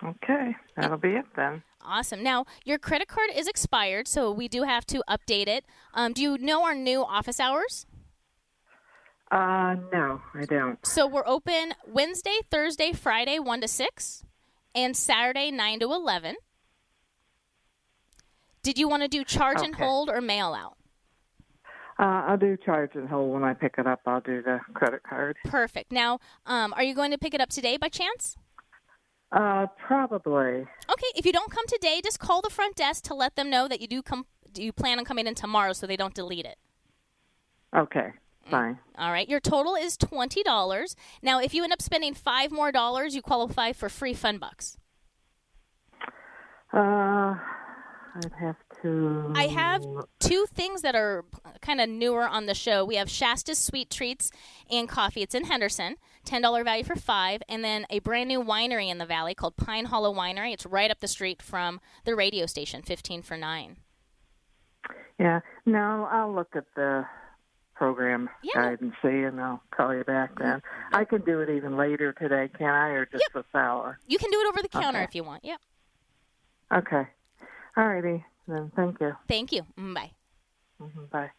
Okay, that'll be it then. Awesome. Now, your credit card is expired, so we do have to update it. Do you know our new office hours? No, I don't. So we're open Wednesday, Thursday, Friday, 1 to 6, and Saturday, 9 to 11. Did you want to do charge and hold or mail out? I'll do charge and hold. When I pick it up, I'll do the credit card. Perfect. Now, are you going to pick it up today by chance? Probably. Okay. If you don't come today, just call the front desk to let them know that you do come. You plan on coming in tomorrow so they don't delete it. Okay. Fine. All right. Your total is $20. Now, if you end up spending $5 more, you qualify for free fun bucks. I'd have to... I have two things that are kind of newer on the show. We have Shasta's Sweet Treats and Coffee. It's in Henderson. $10 value for $5. And then a brand new winery in the valley called Pine Hollow Winery. It's right up the street from the radio station, $15 for $9. Yeah. No, I'll look at the... program guide and see, and I'll call you back then. I can do it even later today, can I, or just this hour? You can do it over the counter if you want, Okay. All righty, then. Thank you. Thank you. Bye. Bye.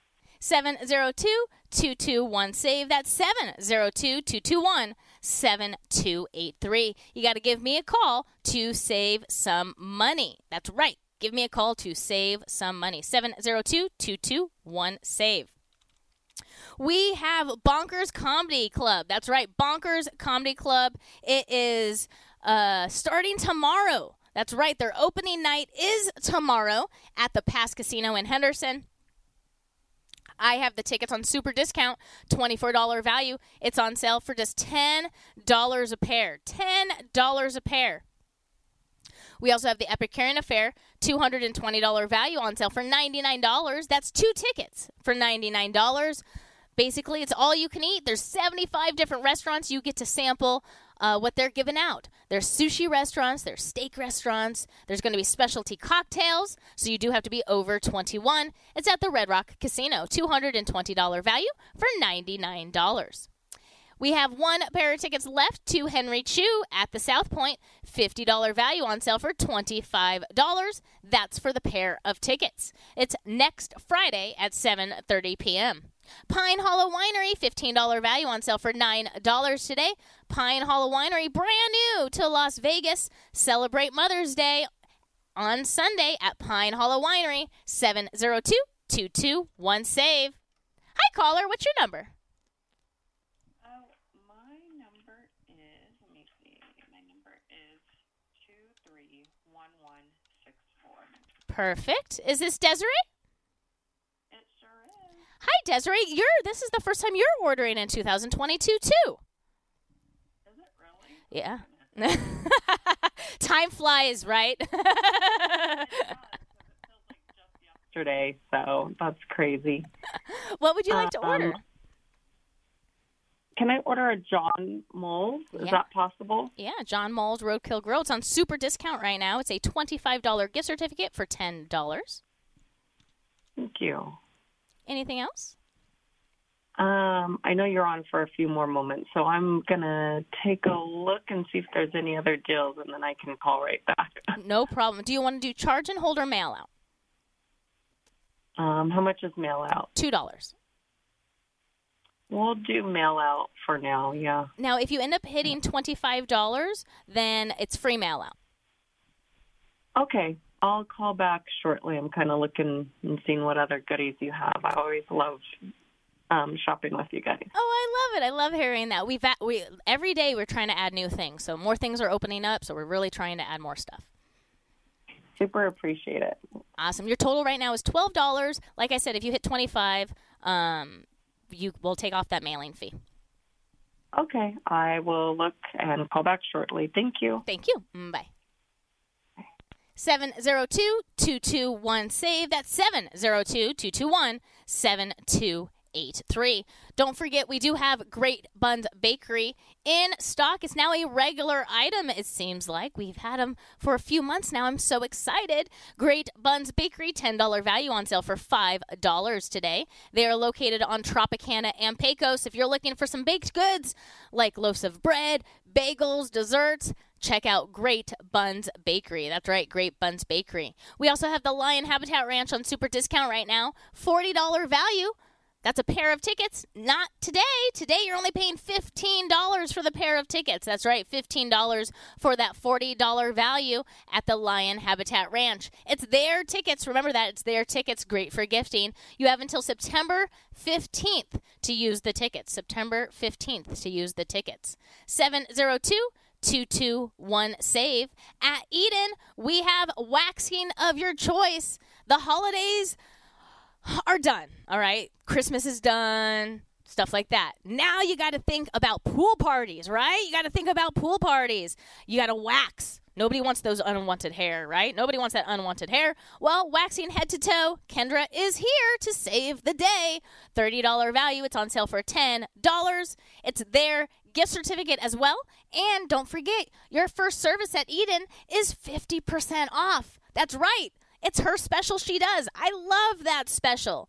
702-221-SAVE. That's 702-221-7283. You got to give me a call to save some money. That's right. Give me a call to save some money. 702-221-SAVE. We have Bonkers Comedy Club. That's right, Bonkers Comedy Club. It is starting tomorrow. That's right, their opening night is tomorrow at the Pass Casino in Henderson. I have the tickets on super discount, $24 value. It's on sale for just $10 a pair. $10 a pair. We also have the Epicurean Affair, $220 value on sale for $99. That's two tickets for $99. Basically, it's all you can eat. There's 75 different restaurants. You get to sample what they're giving out. There's sushi restaurants. There's steak restaurants. There's going to be specialty cocktails, so you do have to be over 21. It's at the Red Rock Casino, $220 value for $99. We have one pair of tickets left to Henry Cho at the South Point, $50 value on sale for $25. That's for the pair of tickets. It's next Friday at 7:30 p.m. Pine Hollow Winery, $15 value on sale for $9 today. Pine Hollow Winery, brand new to Las Vegas. Celebrate Mother's Day on Sunday at Pine Hollow Winery, 702-221-SAVE. Hi, caller. What's your number? Perfect. Is this Desiree? It sure is. Hi, Desiree. This is the first time you're ordering in 2022, too. Is it really? Yeah. Time flies, right? Yesterday, so that's crazy. What would you like to order? Can I order a John Mull's? Is that possible? Yeah, John Mull's Roadkill Grill. It's on super discount right now. It's a $25 gift certificate for $10. Thank you. Anything else? I know you're on for a few more moments, so I'm going to take a look and see if there's any other deals, and then I can call right back. No problem. Do you want to do charge and hold or mail out? How much is mail out? $2. We'll do mail out for now, yeah. Now, if you end up hitting $25, then it's free mail out. Okay. I'll call back shortly. I'm kind of looking and seeing what other goodies you have. I always love shopping with you guys. Oh, I love it. I love hearing that. We every day we're trying to add new things. So more things are opening up, so we're really trying to add more stuff. Super appreciate it. Awesome. Your total right now is $12. Like I said, if you hit $25, you will take off that mailing fee. Okay. I will look and call back shortly. Thank you. Thank you. Bye. 702-221-SAVE. That's 702-221-7283. Don't forget, we do have Great Buns Bakery in stock. It's now a regular item, it seems like. We've had them for a few months now. I'm so excited. Great Buns Bakery, $10 value on sale for $5 today. They are located on Tropicana and Pecos. If you're looking for some baked goods like loaves of bread, bagels, desserts, check out Great Buns Bakery. That's right, Great Buns Bakery. We also have the Lion Habitat Ranch on super discount right now. $40 value. That's a pair of tickets. Not today. Today you're only paying $15 for the pair of tickets. That's right, $15 for that $40 value at the Lion Habitat Ranch. It's their tickets. Remember that. It's their tickets. Great for gifting. You have until September 15th to use the tickets. September 15th to use the tickets. 702-221-SAVE. At Eden, we have waxing of your choice. The holidays are done, all right? Christmas is done, stuff like that. Now you got to think about pool parties, right? You got to think about pool parties. You got to wax. Nobody wants those unwanted hair, right? Nobody wants that unwanted hair. Well, waxing head to toe, Kendra is here to save the day. $30 value. It's on sale for $10. It's there. Gift certificate as well. And don't forget, your first service at Eden is 50% off. That's right. It's her special she does. I love that special.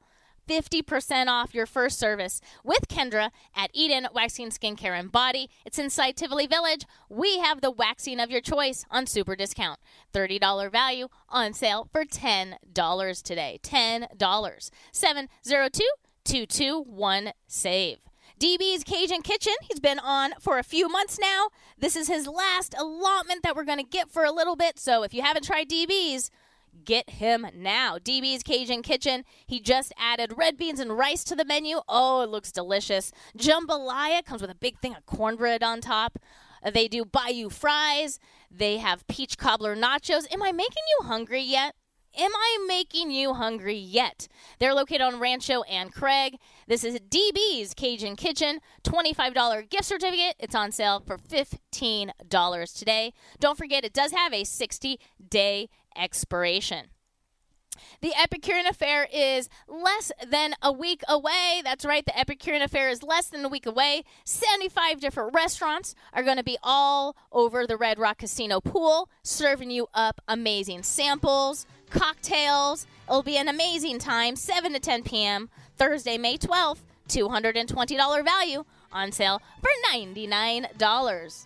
50% off your first service with Kendra at Eden Waxing Skin Care and Body. It's inside Tivoli Village. We have the waxing of your choice on super discount. $30 value on sale for $10 today. $10. 702-221-SAVE. DB's Cajun Kitchen, he's been on for a few months now. This is his last allotment that we're going to get for a little bit. So if you haven't tried DB's, get him now. DB's Cajun Kitchen, he just added red beans and rice to the menu. Oh, it looks delicious. Jambalaya comes with a big thing of cornbread on top. They do Bayou fries. They have peach cobbler nachos. Am I making you hungry yet? Am I making you hungry yet? They're located on Rancho and Craig. This is DB's Cajun Kitchen, $25 gift certificate. It's on sale for $15 today. Don't forget, it does have a 60-day expiration. The Epicurean Affair is less than a week away. That's right. The Epicurean Affair is less than a week away. 75 different restaurants are going to be all over the Red Rock Casino pool, serving you up amazing samples, cocktails. It'll be an amazing time, 7 to 10 p.m. Thursday, May 12th, $220 value on sale for $99.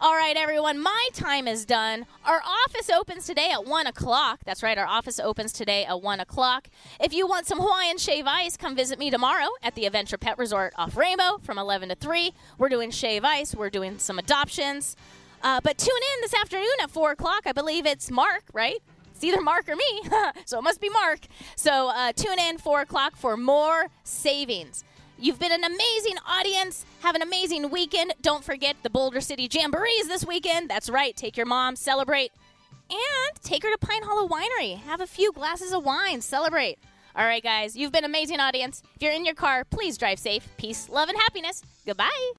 All right, everyone, my time is done. Our office opens today at 1 o'clock. That's right, our office opens today at 1 o'clock. If you want some Hawaiian shave ice, come visit me tomorrow at the Adventure Pet Resort off Rainbow from 11 to 3. We're doing shave ice. We're doing some adoptions. But tune in this afternoon at 4 o'clock. I believe it's Mark, right? It's either Mark or me, so it must be Mark. So tune in 4 o'clock for more savings. You've been an amazing audience. Have an amazing weekend. Don't forget the Boulder City Jamboree is this weekend. That's right. Take your mom, celebrate, and take her to Pine Hollow Winery. Have a few glasses of wine, celebrate. All right, guys, you've been an amazing audience. If you're in your car, please drive safe. Peace, love, and happiness. Goodbye.